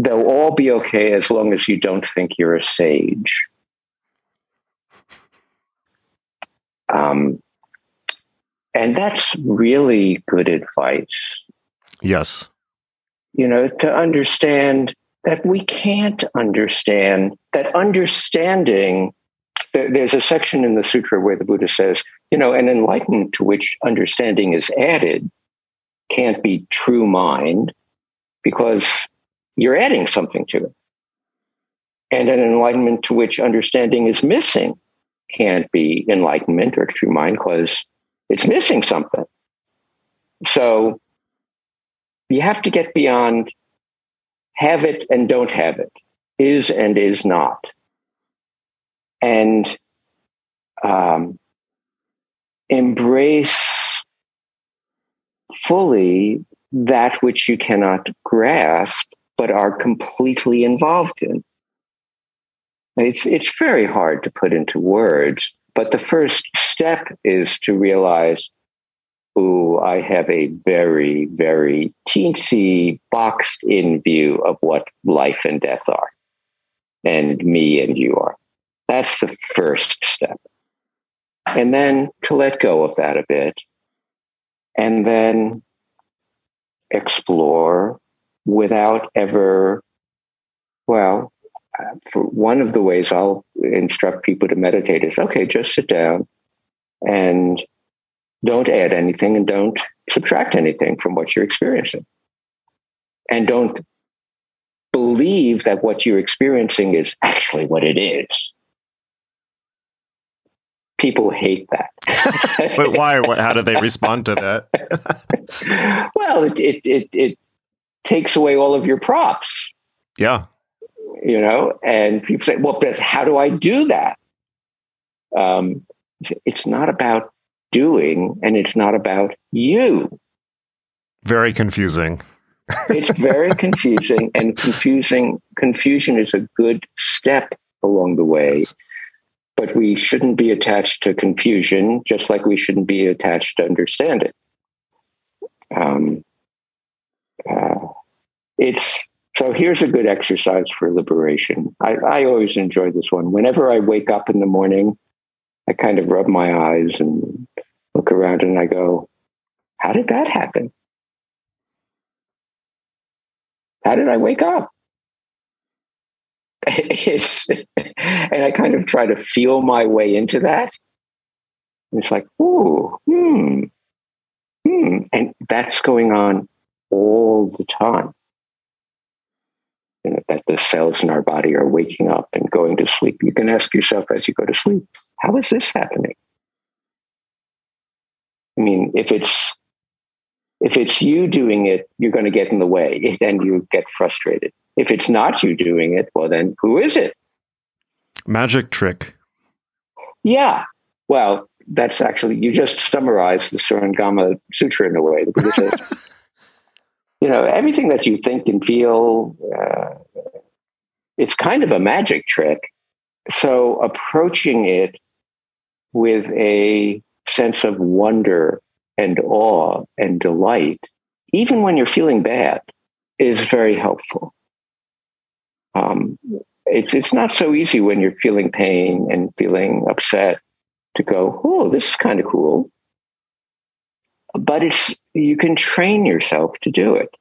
They'll all be okay as long as you don't think you're a sage. And that's really good advice. Yes. You know, to understand that we can't understand, that understanding, there's a section in the sutra where the Buddha says, you know, an enlightenment to which understanding is added can't be true mind because you're adding something to it. And an enlightenment to which understanding is missing can't be enlightenment or true mind because it's missing something. So you have to get beyond have it and don't have it, is and is not. And embrace fully that which you cannot grasp, but are completely involved in. It's very hard to put into words, but the first step is to realize, ooh, I have a very, very teensy, boxed-in view of what life and death are, and me and you are. That's the first step. And then to let go of that a bit, and then explore without ever, well, for one of the ways I'll instruct people to meditate is, okay, just sit down and don't add anything and don't subtract anything from what you're experiencing. And don't believe that what you're experiencing is actually what it is. People hate that. But why? How do they respond to that? Well, it takes away all of your props. Yeah. You know, and people say, well, but how do I do that? It's not about doing, and it's not about you. Very confusing. It's very confusing, and confusion is a good step along the way. Yes. But we shouldn't be attached to confusion, just like we shouldn't be attached to understanding. So here's a good exercise for liberation. I always enjoy this one. Whenever I wake up in the morning, I kind of rub my eyes and look around and I go, how did that happen? How did I wake up? And I kind of try to feel my way into that. And it's like, ooh, And that's going on all the time. You know, that the cells in our body are waking up and going to sleep. You can ask yourself as you go to sleep, how is this happening? I mean, if it's you doing it, you're going to get in the way and you get frustrated. If it's not you doing it, well, then who is it? Magic trick. Yeah. Well, that's actually, you just summarized the Shurangama Sutra in a way. You know, everything that you think and feel, it's kind of a magic trick. So approaching it with a sense of wonder and awe and delight, even when you're feeling bad, is very helpful. It's not so easy when you're feeling pain and feeling upset to go, oh, this is kind of cool. But you can train yourself to do it.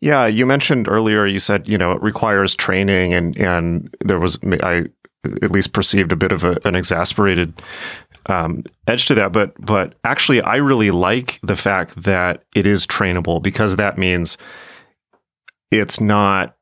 Yeah, you mentioned earlier, you said, you know, it requires training, and there was, I at least perceived a bit of an exasperated edge to that. But actually, I really like the fact that it is trainable, because that means it's not,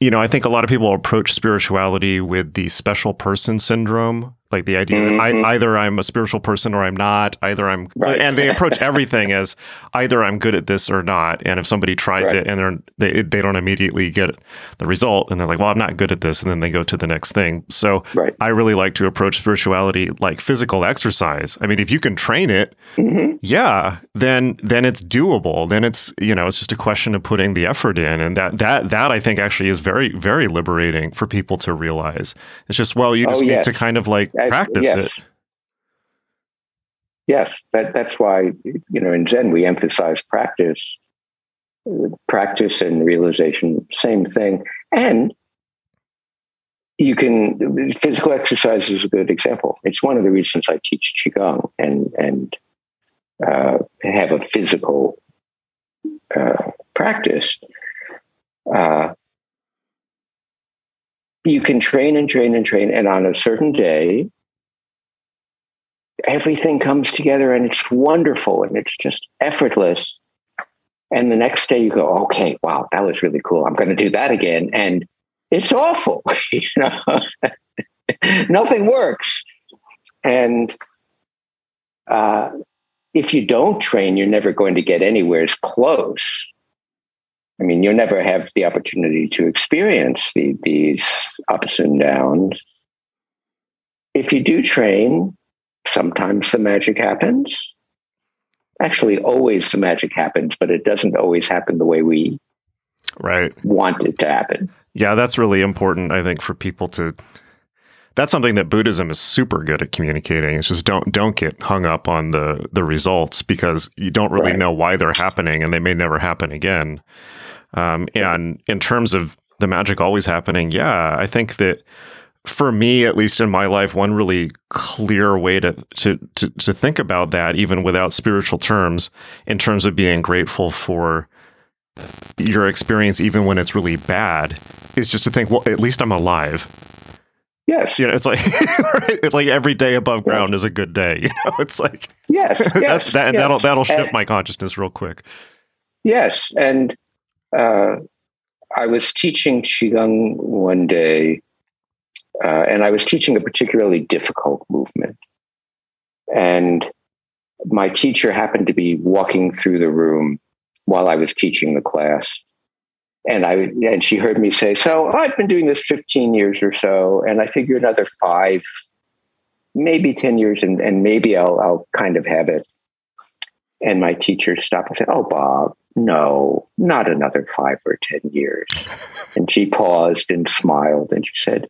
you know, I think a lot of people approach spirituality with the special person syndrome. Like the idea that either I'm a spiritual person or I'm not, right. And they approach everything as either I'm good at this or not. And if somebody tries right. it and they don't immediately get the result, and they're like, well, I'm not good at this. And then they go to the next thing. So right. I really like to approach spirituality like physical exercise. I mean, if you can train it, yeah, then it's doable. Then it's, you know, it's just a question of putting the effort in. And that I think actually is very, very liberating for people to realize. It's just, well, you just need to kind of like practice it. Yes, that's why, you know, in Zen, we emphasize practice. Practice and realization, same thing. And physical exercise is a good example. It's one of the reasons I teach Qigong and have a physical practice. You can train and train and train, and on a certain day, everything comes together and it's wonderful and it's just effortless. And the next day you go, okay, wow, that was really cool. I'm going to do that again. And it's awful. You know? Nothing works. And if you don't train, you're never going to get anywhere as close. I mean, you'll never have the opportunity to experience these ups and downs. If you do train, sometimes the magic happens. Actually, always the magic happens, but it doesn't always happen the way we want it to happen. Yeah, that's really important, I think, for people to... That's something that Buddhism is super good at communicating. It's just don't get hung up on the results, because you don't really know why they're happening, and they may never happen again. And in terms of the magic always happening, I think that for me, at least in my life, one really clear way to think about that, even without spiritual terms, in terms of being grateful for your experience, even when it's really bad, is just to think, well, at least I'm alive. Yes. You know, it's like like every day above ground is a good day. You know, it's like that'll shift my consciousness real quick. Yes, and I was teaching Qigong one day, and I was teaching a particularly difficult movement, and my teacher happened to be walking through the room while I was teaching the class. And she heard me say, so I've been doing this 15 years or so, and I figure another 5, maybe 10 years, and maybe I'll kind of have it. And my teacher stopped and said, oh, Bob, no, not another 5 or 10 years. And she paused and smiled, and she said,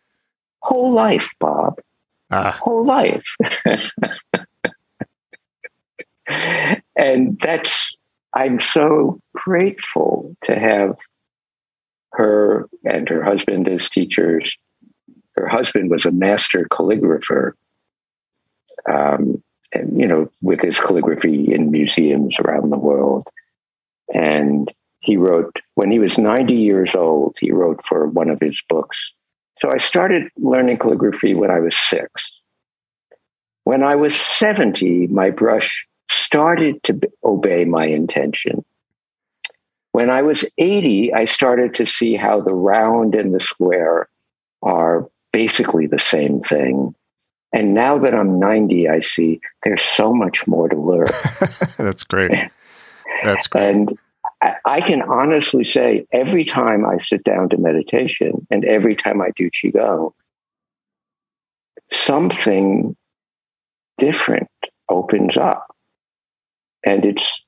whole life, Bob, whole life. And I'm so grateful to have her and her husband as teachers. Her husband was a master calligrapher, and with his calligraphy in museums around the world. And he wrote, when he was 90 years old, he wrote for one of his books. So I started learning calligraphy when I was 6. When I was 70, my brush started to obey my intention. When I was 80, I started to see how the round and the square are basically the same thing. And now that I'm 90, I see there's so much more to learn. That's great. And I can honestly say every time I sit down to meditation and every time I do Qigong, something different opens up. And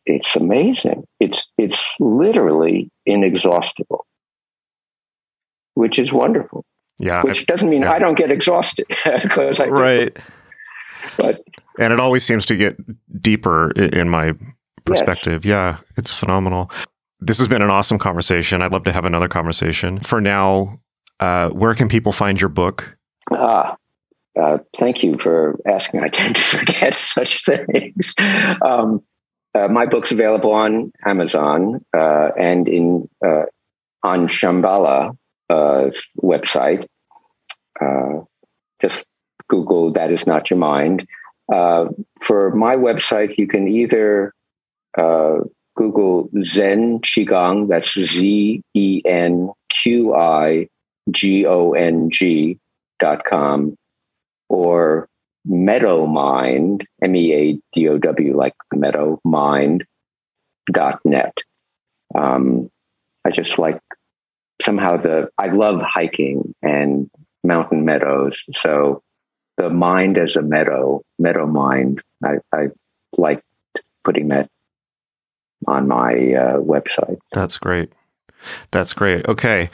it's amazing. It's literally inexhaustible, which is wonderful. Yeah, which doesn't mean I don't get exhausted, because I do. Right. And it always seems to get deeper in my perspective. Yes. Yeah, it's phenomenal. This has been an awesome conversation. I'd love to have another conversation. For now, where can people find your book? Thank you for asking. I tend to forget such things. My book's available on Amazon and on Shambhala website. Just Google That Is Not Your Mind. For my website, you can either Google Zen Qigong, that's ZENQIGONG.com, or Meadowmind, MEADOW, like the Meadowmind.net. I just like somehow I love hiking and mountain meadows. So the mind as a meadow, Meadowmind, I like putting that on my website. That's great. Okay.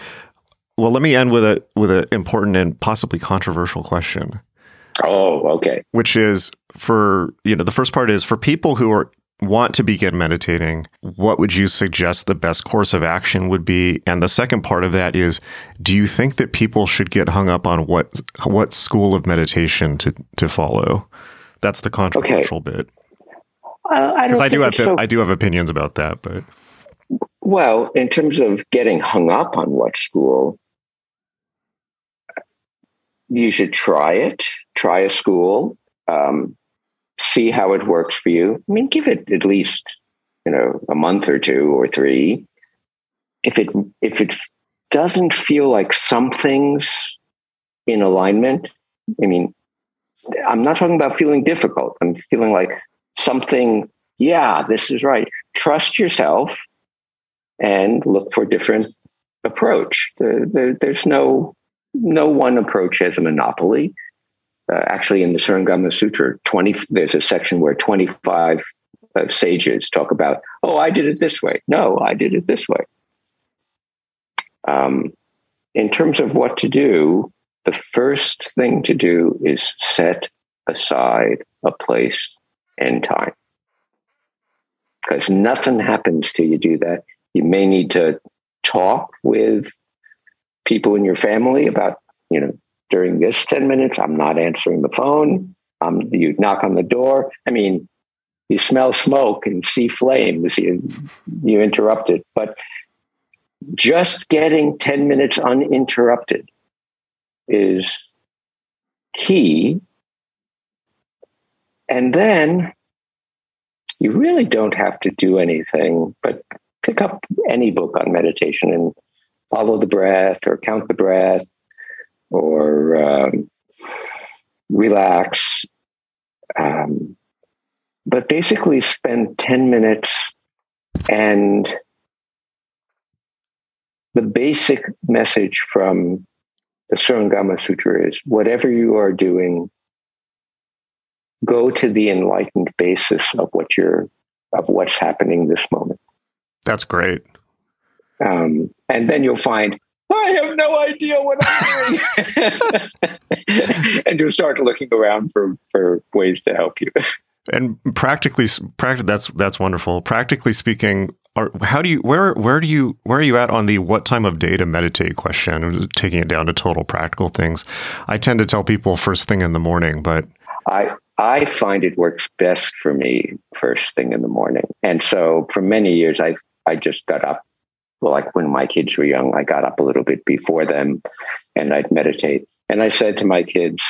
Well, let me end with an important and possibly controversial question. Oh, okay. Which is the first part is for people who are want to begin meditating, what would you suggest the best course of action would be? And the second part of that is, do you think that people should get hung up on what school of meditation to follow? That's the controversial bit. I do have opinions about that, but well, in terms of getting hung up on what school, you should try it. Try a school. See how it works for you. I mean, give it at least, a month or two or three. If it doesn't feel like something's in alignment, I mean, I'm not talking about feeling difficult. I'm feeling like something, this is right. Trust yourself and look for a different approach. There's no one approach has a monopoly. Actually, in the Shurangama Sutra, there's a section where 25 sages talk about, I did it this way. No, I did it this way. In terms of what to do, the first thing to do is set aside a place and time. Because nothing happens till you do that. You may need to talk with people in your family about, during this 10 minutes, I'm not answering the phone. You knock on the door. I mean, you smell smoke and see flames. You interrupt it. But just getting 10 minutes uninterrupted is key. And then you really don't have to do anything, but pick up any book on meditation and follow the breath or count the breath, or relax. But basically spend 10 minutes, and the basic message from the Shurangama Sutra is, whatever you are doing, go to the enlightened basis of what's happening this moment. That's great. And then you'll find, I have no idea what I'm doing. And you'll start looking around for ways to help you. And that's wonderful. Practically speaking, where are you at on the what time of day to meditate question? Taking it down to total practical things. I tend to tell people first thing in the morning, but I find it works best for me first thing in the morning. And so for many years, I just got up. Well, like when my kids were young, I got up a little bit before them and I'd meditate. And I said to my kids,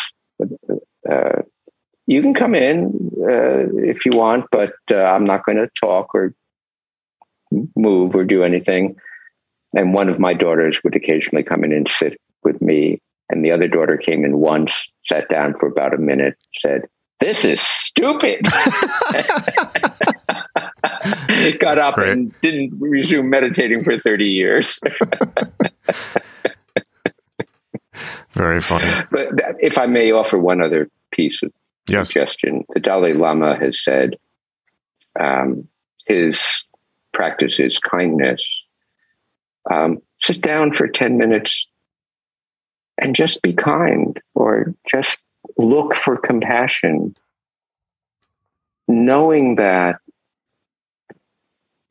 you can come in if you want, but I'm not going to talk or move or do anything. And one of my daughters would occasionally come in and sit with me. And the other daughter came in once, sat down for about a minute, said, "This is stupid." Got up and didn't resume meditating for 30 years. Very funny. But if I may offer one other piece of suggestion, the Dalai Lama has said his practice is kindness. Sit down for 10 minutes and just be kind, or just look for compassion, knowing that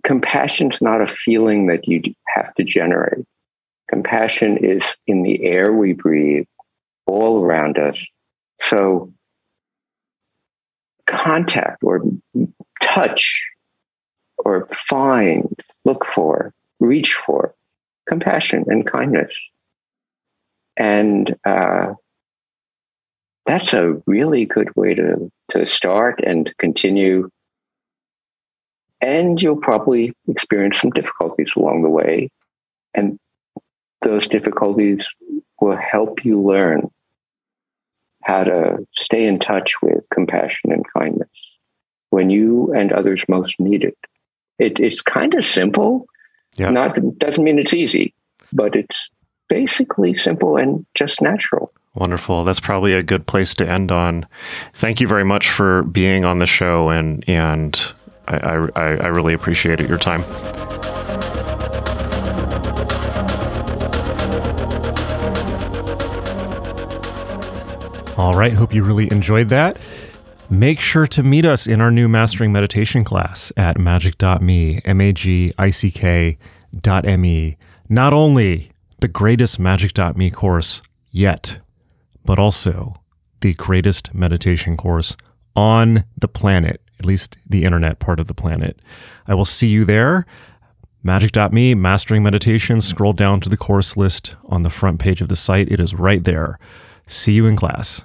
compassion's not a feeling that you have to generate. Compassion is in the air we breathe, all around us. So contact or touch or find, look for, reach for compassion and kindness. And that's a really good way to start and to continue. And you'll probably experience some difficulties along the way. And those difficulties will help you learn how to stay in touch with compassion and kindness when you and others most need it. It's kind of simple. Yeah. Doesn't mean it's easy, but it's basically simple and just natural. Wonderful. That's probably a good place to end on. Thank you very much for being on the show, and I really appreciate your time. All right. Hope you really enjoyed that. Make sure to meet us in our new Mastering Meditation class at magic.me, magick.me. Not only the greatest magic.me course yet, but also the greatest meditation course on the planet, at least the internet part of the planet. I will see you there. Magic.me, Mastering Meditation. Scroll down to the course list on the front page of the site. It is right there. See you in class.